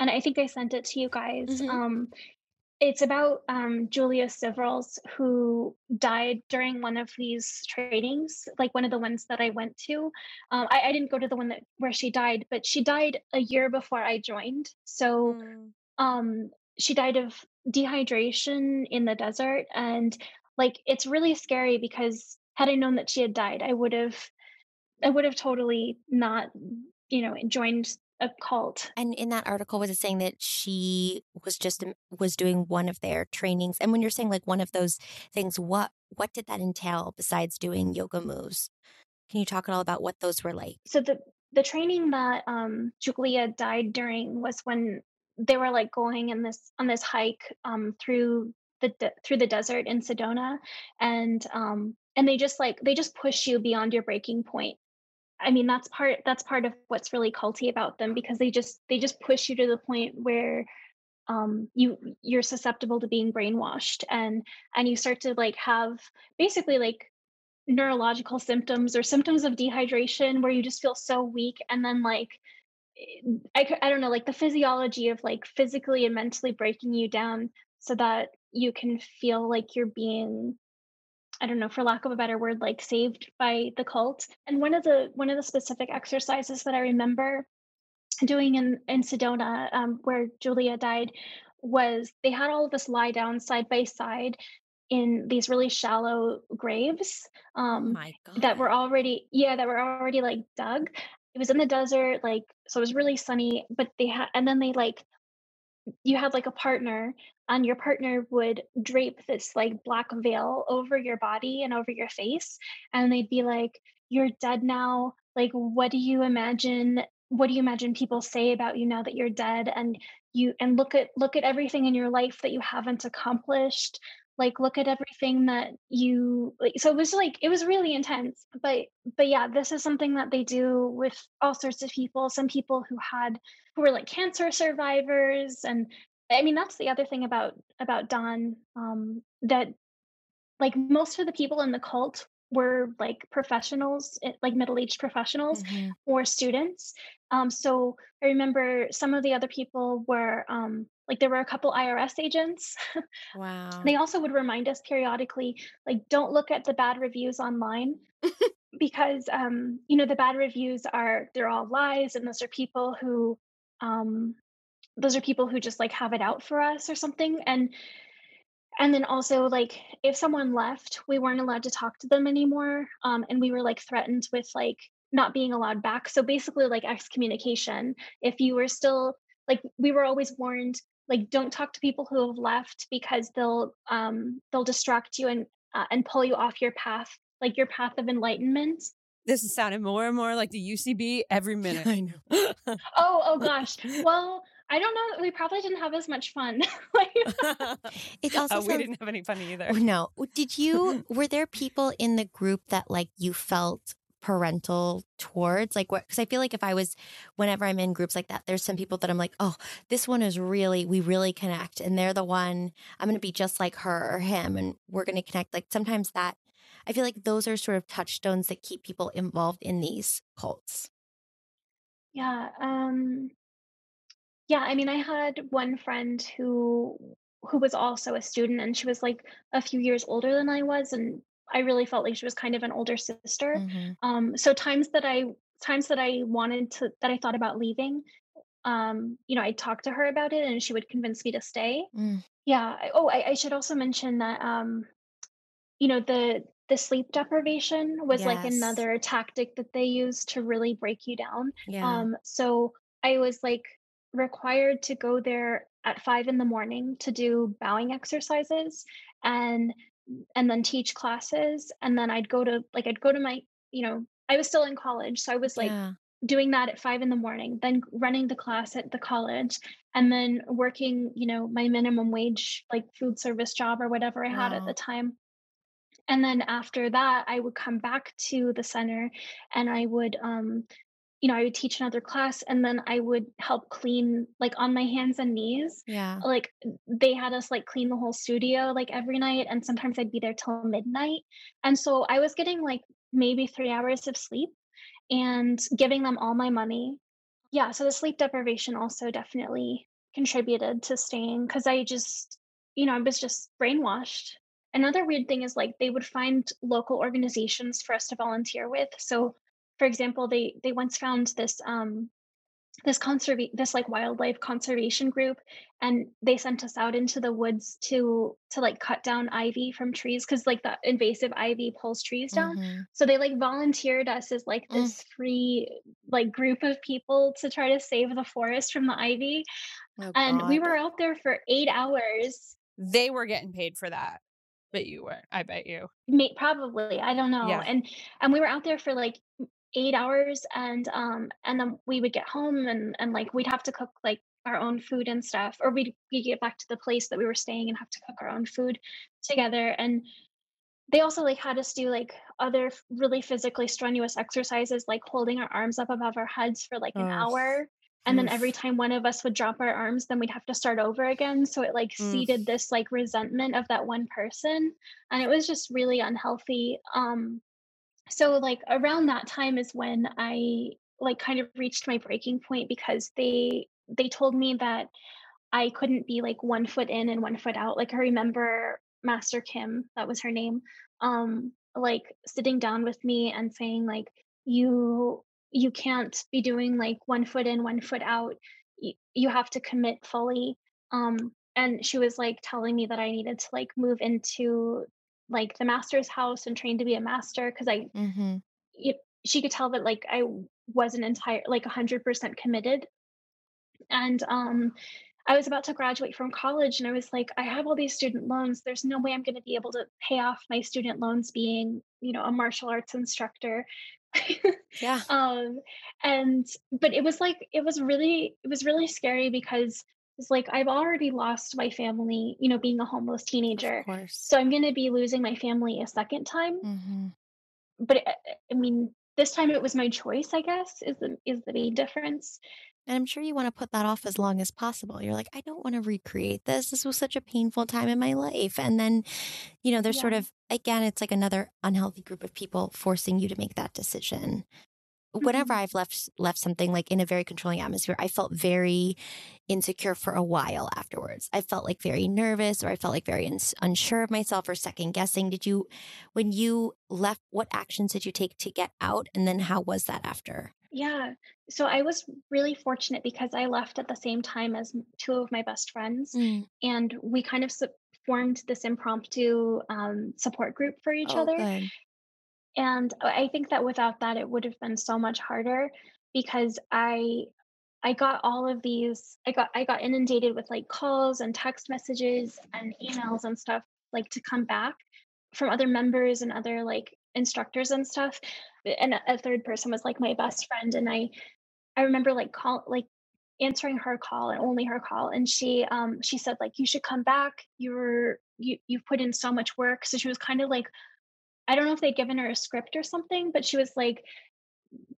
and I think I sent it to you guys. Mm-hmm. Um, it's about um, Julia Siverls, who died during one of these trainings, like one of the ones that I went to. Um, I, I didn't go to the one that where she died, but she died a year before I joined. So, mm. um, she died of dehydration in the desert. And like, it's really scary because had I known that she had died, I would have, I would have totally not, you know, joined a cult. And in that article, was it saying that she was just, was doing one of their trainings? And when you're saying like one of those things, what, what did that entail besides doing yoga moves? Can you talk at all about what those were like? So the, the training that, um, Julia died during was when they were like going in this on this hike um, through the de- through the desert in Sedona, and um, and they just like they just push you beyond your breaking point. I mean that's part that's part of what's really culty about them, because they just they just push you to the point where um, you you're susceptible to being brainwashed, and and you start to like have basically like neurological symptoms or symptoms of dehydration where you just feel so weak, and then like. I, I don't know, like the physiology of like physically and mentally breaking you down so that you can feel like you're being, I don't know, for lack of a better word, like saved by the cult. And one of the one of the specific exercises that I remember doing in, in Sedona um, where Julia died was they had all of us lie down side by side in these really shallow graves um, My God. that were already, yeah, that were already like dug. It was in the desert, like, so it was really sunny, but they had, and then they like, you had like a partner, and your partner would drape this like black veil over your body and over your face. And they'd be like, you're dead now. Like, what do you imagine? What do you imagine people say about you now that you're dead? And you, and look at, look at everything in your life that you haven't accomplished. Like, look at everything that you, like, so it was like, it was really intense, but, but yeah, this is something that they do with all sorts of people. Some people who had, who were like cancer survivors. And I mean, that's the other thing about, about Dahn, um, that like most of the people in the cult were like professionals, like middle-aged professionals mm-hmm. or students. Um, so I remember some of the other people were, um, like there were a couple I R S agents. Wow. They also would remind us periodically, like, don't look at the bad reviews online because, um, you know, the bad reviews are, they're all lies. And those are people who, um, those are people who just like have it out for us or something. And, and then also like, if someone left, we weren't allowed to talk to them anymore. Um, and we were like threatened with like not being allowed back. So basically like excommunication, if you were still like, we were always warned, like, don't talk to people who have left because they'll um, they'll distract you and uh, and pull you off your path, like your path of enlightenment. This is sounding more and more like the U C B every minute. I know. oh, oh gosh. Well, I don't know. We probably didn't have as much fun. like, it also oh, sounds... We didn't have any fun either. No. Did you? Were there people in the group that like you felt parental towards, like, what? Because I feel like if I was, whenever I'm in groups like that, there's some people that I'm like, oh, this one is really, we really connect, and they're the one I'm going to be just like her or him, and we're going to connect. Like sometimes that, I feel like those are sort of touchstones that keep people involved in these cults. Yeah. Um, yeah. I mean, I had one friend who who was also a student, and she was like a few years older than I was. And I really felt like she was kind of an older sister. Mm-hmm. Um, so times that I times that I wanted to that I thought about leaving, um, you know, I talked to her about it and she would convince me to stay. Mm. Yeah. I, oh, I, I should also mention that, um, you know, the the sleep deprivation was yes. like another tactic that they used to really break you down. Yeah. Um, so I was like required to go there at five in the morning to do bowing exercises and and then teach classes. And then I'd go to like, I'd go to my, you know, I was still in college. So I was like yeah. doing that at five in the morning, then running the class at the college, and then working, you know, my minimum wage, like food service job or whatever I had wow. at the time. And then after that, I would come back to the center and I would, um, you know, I would teach another class, and then I would help clean, like on my hands and knees. Yeah. Like they had us like clean the whole studio like every night. And sometimes I'd be there till midnight. And so I was getting like maybe three hours of sleep and giving them all my money. Yeah. So the sleep deprivation also definitely contributed to staying, because I just, you know, I was just brainwashed. Another weird thing is like they would find local organizations for us to volunteer with. So for example, they they once found this um this conserva- this like wildlife conservation group, and they sent us out into the woods to to like cut down ivy from trees, because like the invasive ivy pulls trees down. Mm-hmm. So they like volunteered us as like this mm. free like group of people to try to save the forest from the ivy. Oh, and God. We were out there for eight hours. They were getting paid for that. But you were, I bet you. May- probably, I don't know. Yeah. And and we were out there for like eight hours and um and then we would get home and and like we'd have to cook like our own food and stuff, or we'd, we'd get back to the place that we were staying and have to cook our own food together. And they also like had us do like other really physically strenuous exercises, like holding our arms up above our heads for like oh. an hour. And then every time one of us would drop our arms, then we'd have to start over again. So it like mm. seeded this like resentment of that one person. And it was just really unhealthy. Um, so like around that time is when I like kind of reached my breaking point, because they, they told me that I couldn't be like one foot in and one foot out. Like I remember Master Kim, that was her name, um, like sitting down with me and saying like, you... you can't be doing like one foot in, one foot out. You, you have to commit fully. Um, and she was like telling me that I needed to like move into like the master's house and train to be a master. Cause I, mm-hmm. it, she could tell that like, I wasn't entire, like a hundred percent committed. And, um, I was about to graduate from college and I was like, I have all these student loans. There's no way I'm going to be able to pay off my student loans being, you know, a martial arts instructor. yeah. Um, and, but it was like, it was really, it was really scary, because it's like, I've already lost my family, you know, being a homeless teenager. Of course. So I'm going to be losing my family a second time. Mm-hmm. But it, I mean, this time it was my choice, I guess, is the, is the main difference. And I'm sure you want to put that off as long as possible. You're like, I don't want to recreate this. This was such a painful time in my life. And then, you know, there's yeah. sort of, again, it's like another unhealthy group of people forcing you to make that decision. Mm-hmm. Whenever I've left left something like in a very controlling atmosphere, I felt very insecure for a while afterwards. I felt like very nervous, or I felt like very ins- unsure of myself, or second guessing. Did you, when you left, what actions did you take to get out? And then how was that after? Yeah. So I was really fortunate because I left at the same time as two of my best friends. Mm. And we kind of su- formed this impromptu um, support group for each oh, other. Good. And I think that without that, it would have been so much harder, because I I got all of these, I got I got inundated with like calls and text messages and emails and stuff, like to come back from other members and other like instructors and stuff. And a third person was like my best friend, and I I remember like call like answering her call, and only her call, and she um she said like, you should come back, you were you you put in so much work. So she was kind of like, I don't know if they'd given her a script or something, but she was like,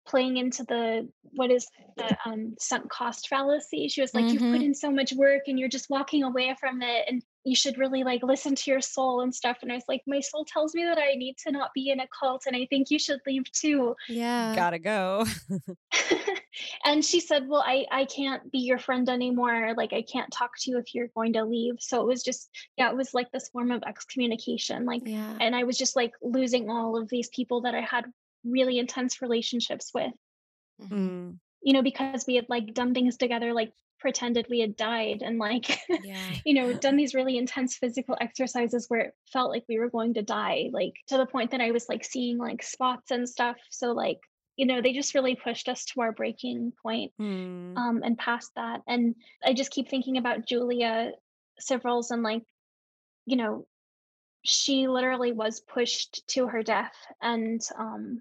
playing into the, what is the um, sunk cost fallacy. She was like, mm-hmm. you've put in so much work and you're just walking away from it. And you should really like listen to your soul and stuff. And I was like, my soul tells me that I need to not be in a cult. And I think you should leave too. Yeah. Gotta go. And she said, well, I, I can't be your friend anymore. Like, I can't talk to you if you're going to leave. So it was just, yeah, it was like this form of excommunication. Like, yeah. And I was just like losing all of these people that I had really intense relationships with, mm-hmm. you know, because we had like done things together, like pretended we had died and like, yeah. you know, done these really intense physical exercises where it felt like we were going to die, like to the point that I was like seeing like spots and stuff. So like, you know, they just really pushed us to our breaking point mm. um, and past that. And I just keep thinking about Julia Siverls and like, you know, she literally was pushed to her death and um,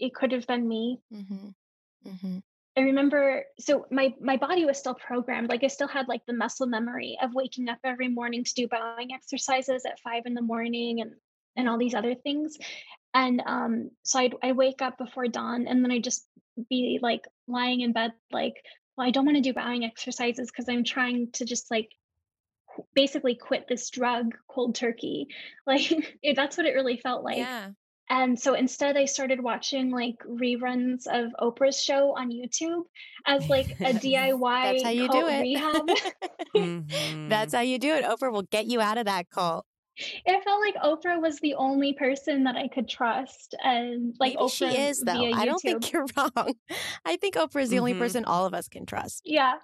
it could have been me. Mm-hmm. Mm-hmm. I remember, so my, my body was still programmed. Like I still had like the muscle memory of waking up every morning to do bowing exercises at five in the morning and, and all these other things. And um, so I'd, I wake up before dawn and then I just be like lying in bed, like, well, I don't want to do bowing exercises because I'm trying to just like basically quit this drug cold turkey. Like it, that's what it really felt like. Yeah. And so instead I started watching like reruns of Oprah's show on YouTube as like a D I Y That's how you cult do it. Rehab. mm-hmm. That's how you do it. Oprah will get you out of that cult. It felt like Oprah was the only person that I could trust. And like Maybe Oprah she is though. Via YouTube. I don't think you're wrong. I think Oprah is the mm-hmm. only person all of us can trust. Yeah.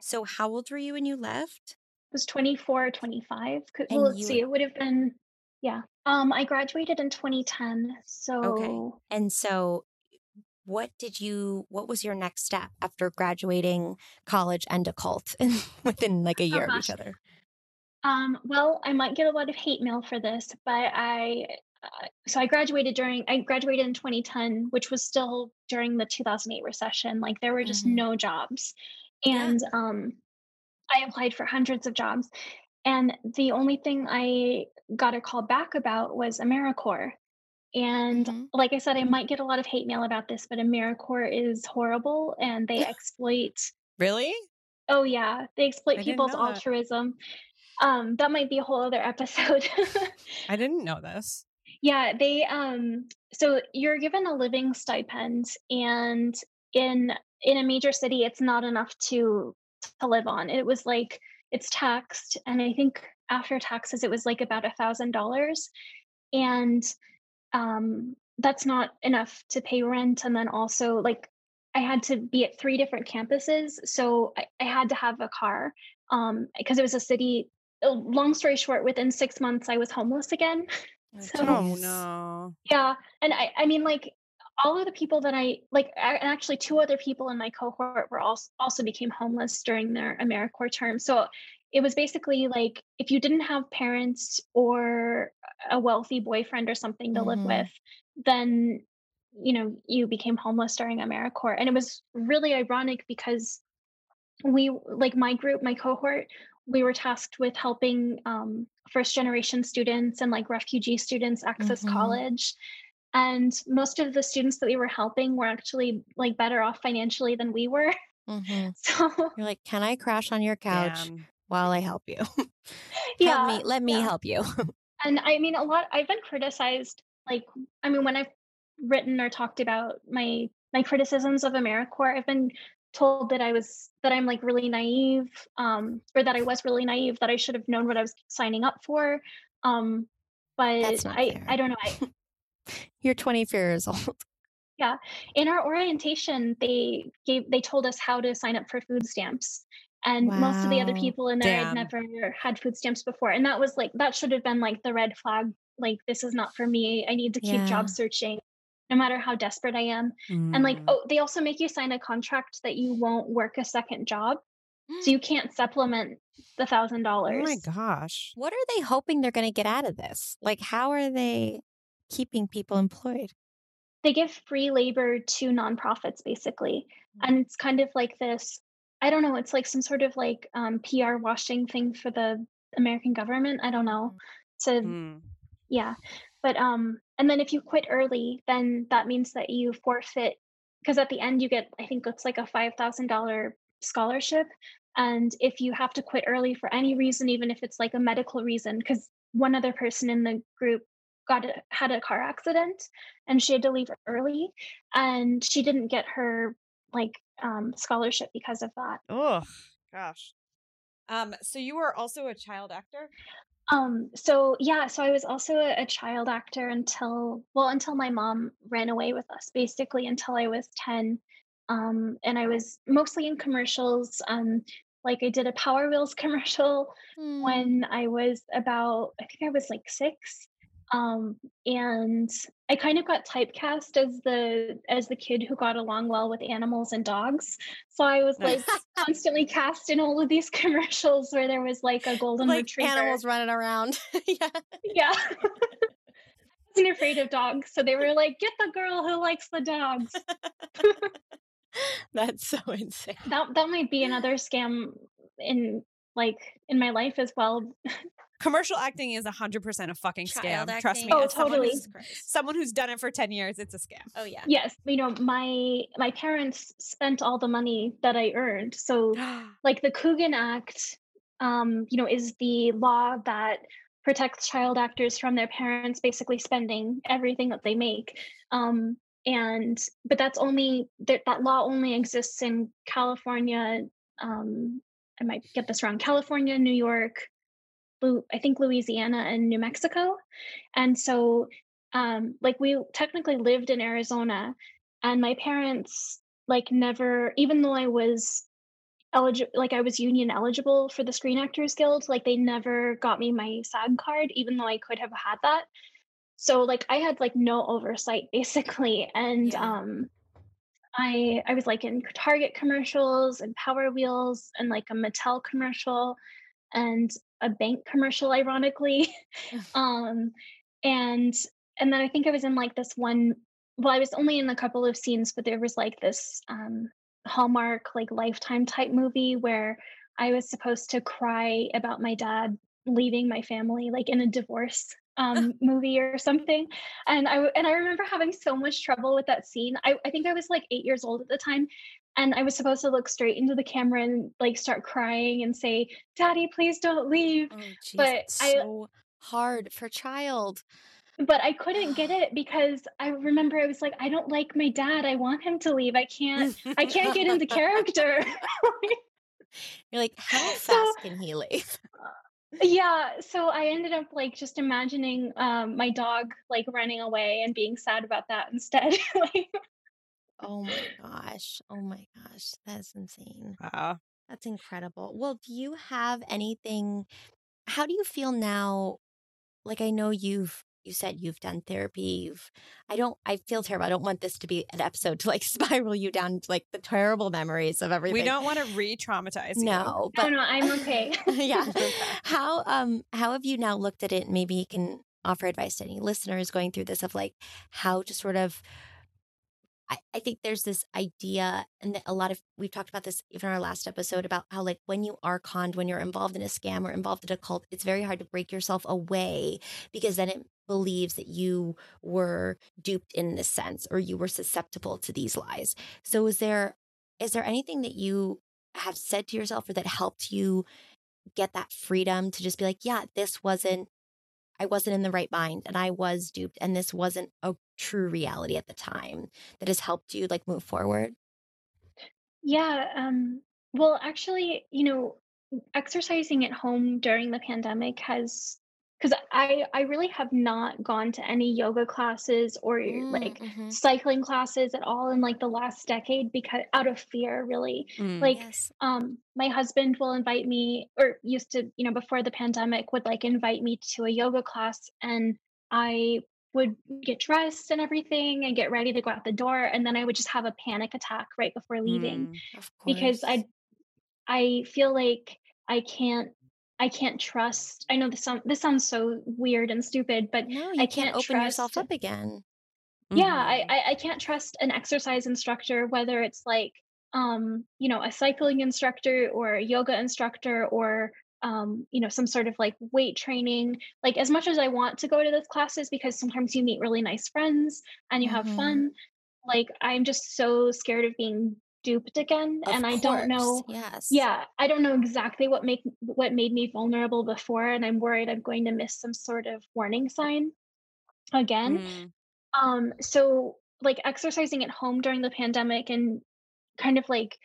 So how old were you when you left? It was twenty-four, twenty-five. Well, let's you... see. It would have been, yeah. Um, I graduated in twenty ten. So, okay. And so what did you, what was your next step after graduating college and a cult within like a year uh-huh. of each other? Um, well, I might get a lot of hate mail for this, but I, uh, so I graduated during, I graduated in twenty ten, which was still during the two thousand eight recession. Like there were just mm-hmm. no jobs. And, yeah. um, I applied for hundreds of jobs. And the only thing I got a call back about was AmeriCorps. And mm-hmm. like I said, I might get a lot of hate mail about this, but AmeriCorps is horrible and they exploit. Really? Oh, yeah. They exploit I people's altruism. That. Um, that might be a whole other episode. I didn't know this. Yeah. They, um, so you're given a living stipend and in, in a major city, it's not enough to, to live on. It was like, it's taxed. And I think after taxes, it was like about a thousand dollars. And um, that's not enough to pay rent. And then also like I had to be at three different campuses. So I, I had to have a car um, because it was a city. Long story short, within six months, I was homeless again. So, oh, no. Yeah. And I, I mean, like all of the people that I like, actually two other people in my cohort were also, also became homeless during their AmeriCorps term. So it was basically like, if you didn't have parents or a wealthy boyfriend or something to mm-hmm. live with, then, you know, you became homeless during AmeriCorps. And it was really ironic because we, like my group, my cohort, we were tasked with helping um, first generation students and like refugee students access mm-hmm. college. And most of the students that we were helping were actually like better off financially than we were. Mm-hmm. So you're like, can I crash on your couch damn. While I help you? Yeah. Help me, let me yeah. help you. And I mean, a lot, I've been criticized. Like, I mean, when I've written or talked about my, my criticisms of AmeriCorps, I've been told that I was, that I'm like really naive um, or that I was really naive, that I should have known what I was signing up for. Um, but That's not I, fair. I don't know. I, You're twenty-four years old. Yeah. In our orientation, they gave they told us how to sign up for food stamps. And wow. most of the other people in there had never had food stamps before. And that was like, that should have been like the red flag. Like, this is not for me. I need to keep yeah. job searching, no matter how desperate I am. Mm. And like, oh, they also make you sign a contract that you won't work a second job. So you can't supplement the one thousand dollars. Oh my gosh. What are they hoping they're going to get out of this? Like, how are they keeping people employed? They give free labor to nonprofits, basically. Mm-hmm. And it's kind of like this, I don't know, it's like some sort of like um, P R washing thing for the American government. I don't know. So, mm. yeah. But, um, and then if you quit early, then that means that you forfeit because at the end you get, I think it's like a five thousand dollars scholarship. And if you have to quit early for any reason, even if it's like a medical reason, because one other person in the group got a, had a car accident and she had to leave early and she didn't get her like um, scholarship because of that. Oh, gosh. Um, so you were also a child actor? Um, so yeah, so I was also a, a child actor until, well, until my mom ran away with us, basically until I was ten. Um, and I was mostly in commercials. Um, like I did a Power Wheels commercial mm. when I was about, I think I was like six. Um, and I kind of got typecast as the, as the kid who got along well with animals and dogs. So I was like constantly cast in all of these commercials where there was like a golden like retriever. Animals running around. yeah. Yeah. I wasn't afraid of dogs. So they were like, get the girl who likes the dogs. That's so insane. That, that might be another scam in like in my life as well. Commercial acting is one hundred percent a fucking Child scam. Acting. Trust me. Oh, totally. Someone, someone who's done it for ten years, it's a scam. Oh, yeah. Yes. You know, my my parents spent all the money that I earned. So like the Coogan Act, um, you know, is the law that protects child actors from their parents basically spending everything that they make. Um, and but that's only that, that law only exists in California. Um, I might get this wrong. California, New York, I think Louisiana and New Mexico. And so um, like we technically lived in Arizona and my parents like never, even though I was eligible, like I was union eligible for the Screen Actors Guild, like they never got me my SAG card, even though I could have had that. So like I had like no oversight basically. And yeah. um, I, I was like in Target commercials and Power Wheels and like a Mattel commercial and a bank commercial, ironically. um, and, and then I think I was in like this one, well, I was only in a couple of scenes, but there was like this, um, Hallmark, like Lifetime type movie where I was supposed to cry about my dad leaving my family, like in a divorce, um, movie or something. And I, and I remember having so much trouble with that scene. I, I think I was like eight years old at the time. And I was supposed to look straight into the camera and like start crying and say, Daddy, please don't leave. Oh, geez, but so I, hard for child. But I couldn't get it because I remember I was like, I don't like my dad. I want him to leave. I can't, I can't get into character. You're like, how fast so, can he leave? Yeah. So I ended up like just imagining um, my dog like running away and being sad about that instead. like, Oh my gosh. Oh my gosh. That's insane. Wow. That's incredible. Well, do you have anything? How do you feel now? Like, I know you've, you said you've done therapy. You've, I don't, I feel terrible. I don't want this to be an episode to like spiral you down to like the terrible memories of everything. We don't want to re-traumatize you. No, but no, no, I'm okay. yeah. How, um, how have you now looked at it? Maybe you can offer advice to any listeners going through this of like how to sort of, I, I think there's this idea, and a lot of, we've talked about this even in our last episode about how like when you are conned, when you're involved in a scam or involved in a cult, it's very hard to break yourself away because then it believes that you were duped in this sense or you were susceptible to these lies. So is there, is there anything that you have said to yourself or that helped you get that freedom to just be like, yeah, this wasn't, I wasn't in the right mind and I was duped and this wasn't a true reality at the time that has helped you like move forward? Yeah. Um, well, actually, you know, exercising at home during the pandemic has, because I, I really have not gone to any yoga classes or mm, like mm-hmm. cycling classes at all in like the last decade because out of fear, really. Mm, like yes. um, my husband will invite me or used to, you know, before the pandemic would like invite me to a yoga class and I would get dressed and everything and get ready to go out the door. And then I would just have a panic attack right before leaving mm, of course. because I, I feel like I can't, I can't trust. I know this sound, this sounds so weird and stupid, but no, you I can't, can't open trust, yourself up again. Mm-hmm. Yeah, I, I can't trust an exercise instructor, whether it's like, um, you know, a cycling instructor or a yoga instructor or, um, you know, some sort of like weight training. Like as much as I want to go to those classes because sometimes you meet really nice friends and you mm-hmm. have fun. like, I'm just so scared of being duped again. Of and I course, don't know. Yes. Yeah. I don't know exactly what make what made me vulnerable before. And I'm worried I'm going to miss some sort of warning sign again. Mm. Um, so like exercising at home during the pandemic and kind of like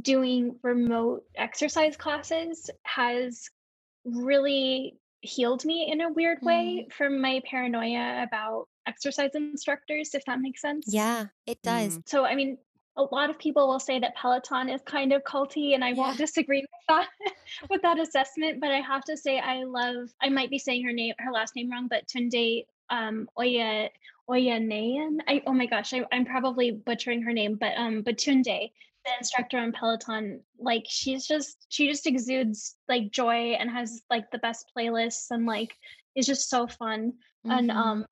doing remote exercise classes has really healed me in a weird way mm. from my paranoia about exercise instructors, if that makes sense. Yeah, it does. Mm. So, I mean, a lot of people will say that Peloton is kind of culty, and I yeah. won't disagree with that, with that assessment, but I have to say I love, I might be saying her name, her last name wrong, but Tunde um, Oya Oya Neyan. I, oh my gosh, I, I'm probably butchering her name, but um, but Tunde, the instructor on Peloton, like she's just she just exudes like joy and has like the best playlists and like it's just so fun mm-hmm. and um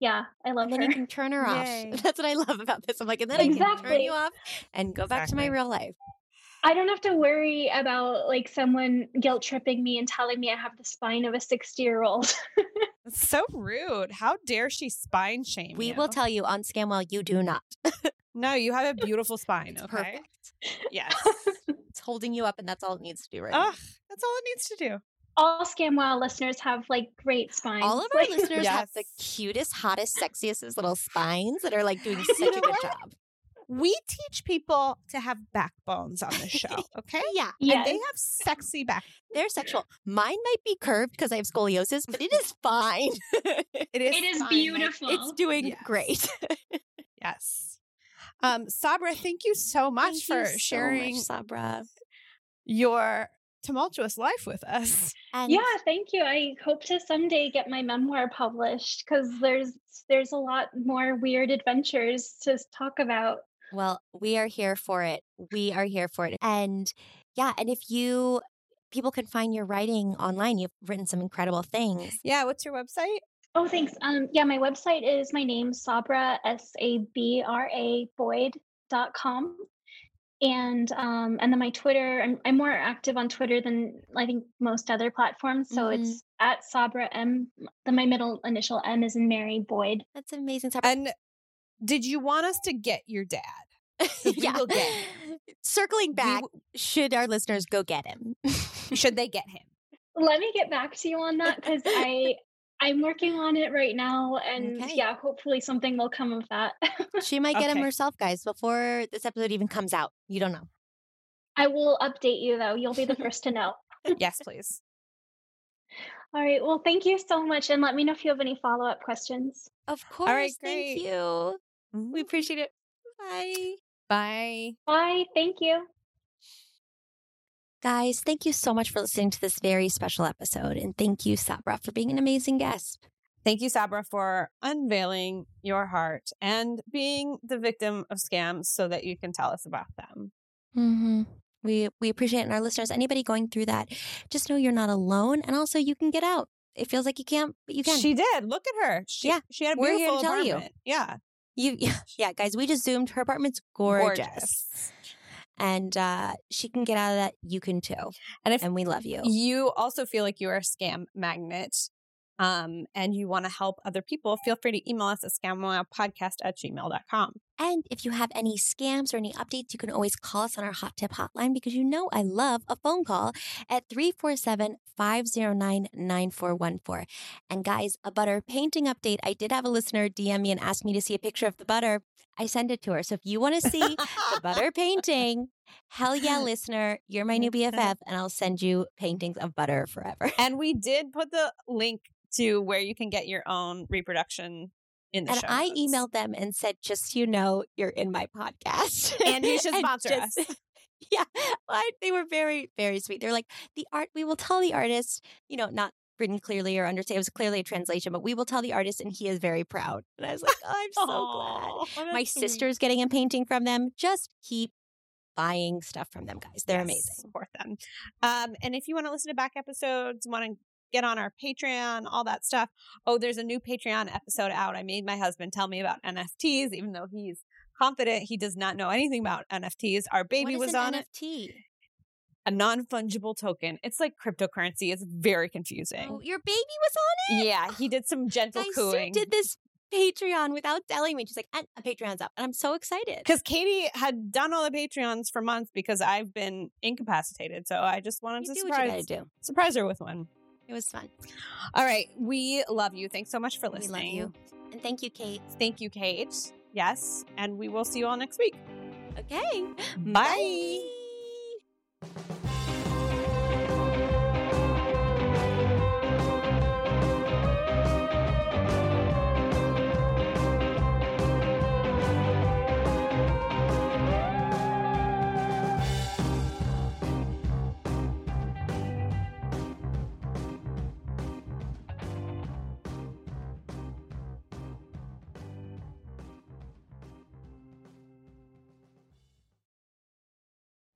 yeah, I love and her. Then you can turn her off. Yay. That's what I love about this. I'm like, and then exactly. I can turn you off and go exactly. back to my real life. I don't have to worry about like someone guilt tripping me and telling me I have the spine of a sixty year old. That's so rude. How dare she spine shame We you? Will tell you on Scamwell, you do not. No, you have a beautiful spine. Okay. Perfect. Yes. It's holding you up and that's all it needs to do right Ugh, now. That's all it needs to do. All Scamwell listeners have like great spines. All of our like, listeners yes. have the cutest, hottest, sexiest little spines that are like doing such you know a good what? Job. We teach people to have backbones on the show, okay? yeah. Yes. And they have sexy back. They're sexual. Mine might be curved because I have scoliosis, but it is fine. it is It is fine. Beautiful. It's doing yes. great. yes. Um, Sabra, thank you so much thank for you sharing so much, Sabra. Your tumultuous life with us. And yeah, thank you. I hope to someday get my memoir published because there's there's a lot more weird adventures to talk about. Well, we are here for it. We are here for it. And yeah, and if you, people can find your writing online. You've written some incredible things. Yeah. What's your website? Oh, thanks. Um, yeah, my website is my name, Sabra, S A B R A, Boyd dot com. And um, and then my Twitter, I'm, I'm more active on Twitter than I think most other platforms. So mm-hmm. it's at Sabra M. Then my middle initial M is in Mary Boyd. That's amazing, Sabra. And did you want us to get your dad? yeah. We'll get him. Circling back, we, should our listeners go get him? Should they get him? Let me get back to you on that because I... I'm working on it right now. And okay. yeah, hopefully something will come of that. She might get okay. him herself, guys, before this episode even comes out. You don't know. I will update you, though. You'll be the first to know. Yes, please. All right. Well, thank you so much. And let me know if you have any follow-up questions. Of course. All right, great. Thank you. We appreciate it. Bye. Bye. Bye. Thank you. Guys, thank you so much for listening to this very special episode. And thank you, Sabra, for being an amazing guest. Thank you, Sabra, for unveiling your heart and being the victim of scams so that you can tell us about them. Mm-hmm. We, we appreciate it. And our listeners, anybody going through that, just know you're not alone. And also you can get out. It feels like you can't, but you can. She did. Look at her. She, yeah. She had a beautiful We're here to apartment. Tell you. Yeah. You, yeah. Yeah, guys, we just Zoomed. Her apartment's gorgeous. Gorgeous. And uh, she can get out of that. You can too. And, if and we love you. You also feel like you are a scam magnet um, and you want to help other people, feel free to email us at scamwellpodcast at gmail dot com. And if you have any scams or any updates, you can always call us on our hot tip hotline because you know I love a phone call at three four seven, five oh nine, nine four one four. And guys, a butter painting update. I did have a listener D M me and ask me to see a picture of the butter. I send it to her. So if you want to see the butter painting, hell yeah, listener, you're my new B F F and I'll send you paintings of butter forever. And we did put the link to where you can get your own reproduction in the and show. And I notes. Emailed them and said, just so you know, you're in my podcast. And you should sponsor just, us. Yeah. I, they were very, very sweet. They're like, the art, we will tell the artist, you know, not written clearly or understand. It was clearly a translation, but we will tell the artist and he is very proud. And I was like, oh, I'm so glad. My sweet. Sister's getting a painting from them. Just keep buying stuff from them, guys. They're yes, amazing. Support them. Um, and if you want to listen to back episodes, want to get on our Patreon, all that stuff. Oh, there's a new Patreon episode out. I made my husband tell me about N F Ts, even though he's confident he does not know anything about N F Ts. Our baby was on it. What is an N F T? A non-fungible token. It's like cryptocurrency. It's very confusing. Oh, your baby was on it? Yeah, he did some gentle cooing. Sue did this Patreon without telling me. She's like, and a Patreon's up. And I'm so excited. Because Katie had done all the Patreons for months because I've been incapacitated. So I just wanted you to surprise, surprise her with one. It was fun. All right. We love you. Thanks so much for listening. We love you. And thank you, Kate. Thank you, Kate. Yes. And we will see you all next week. Okay. Bye. Bye.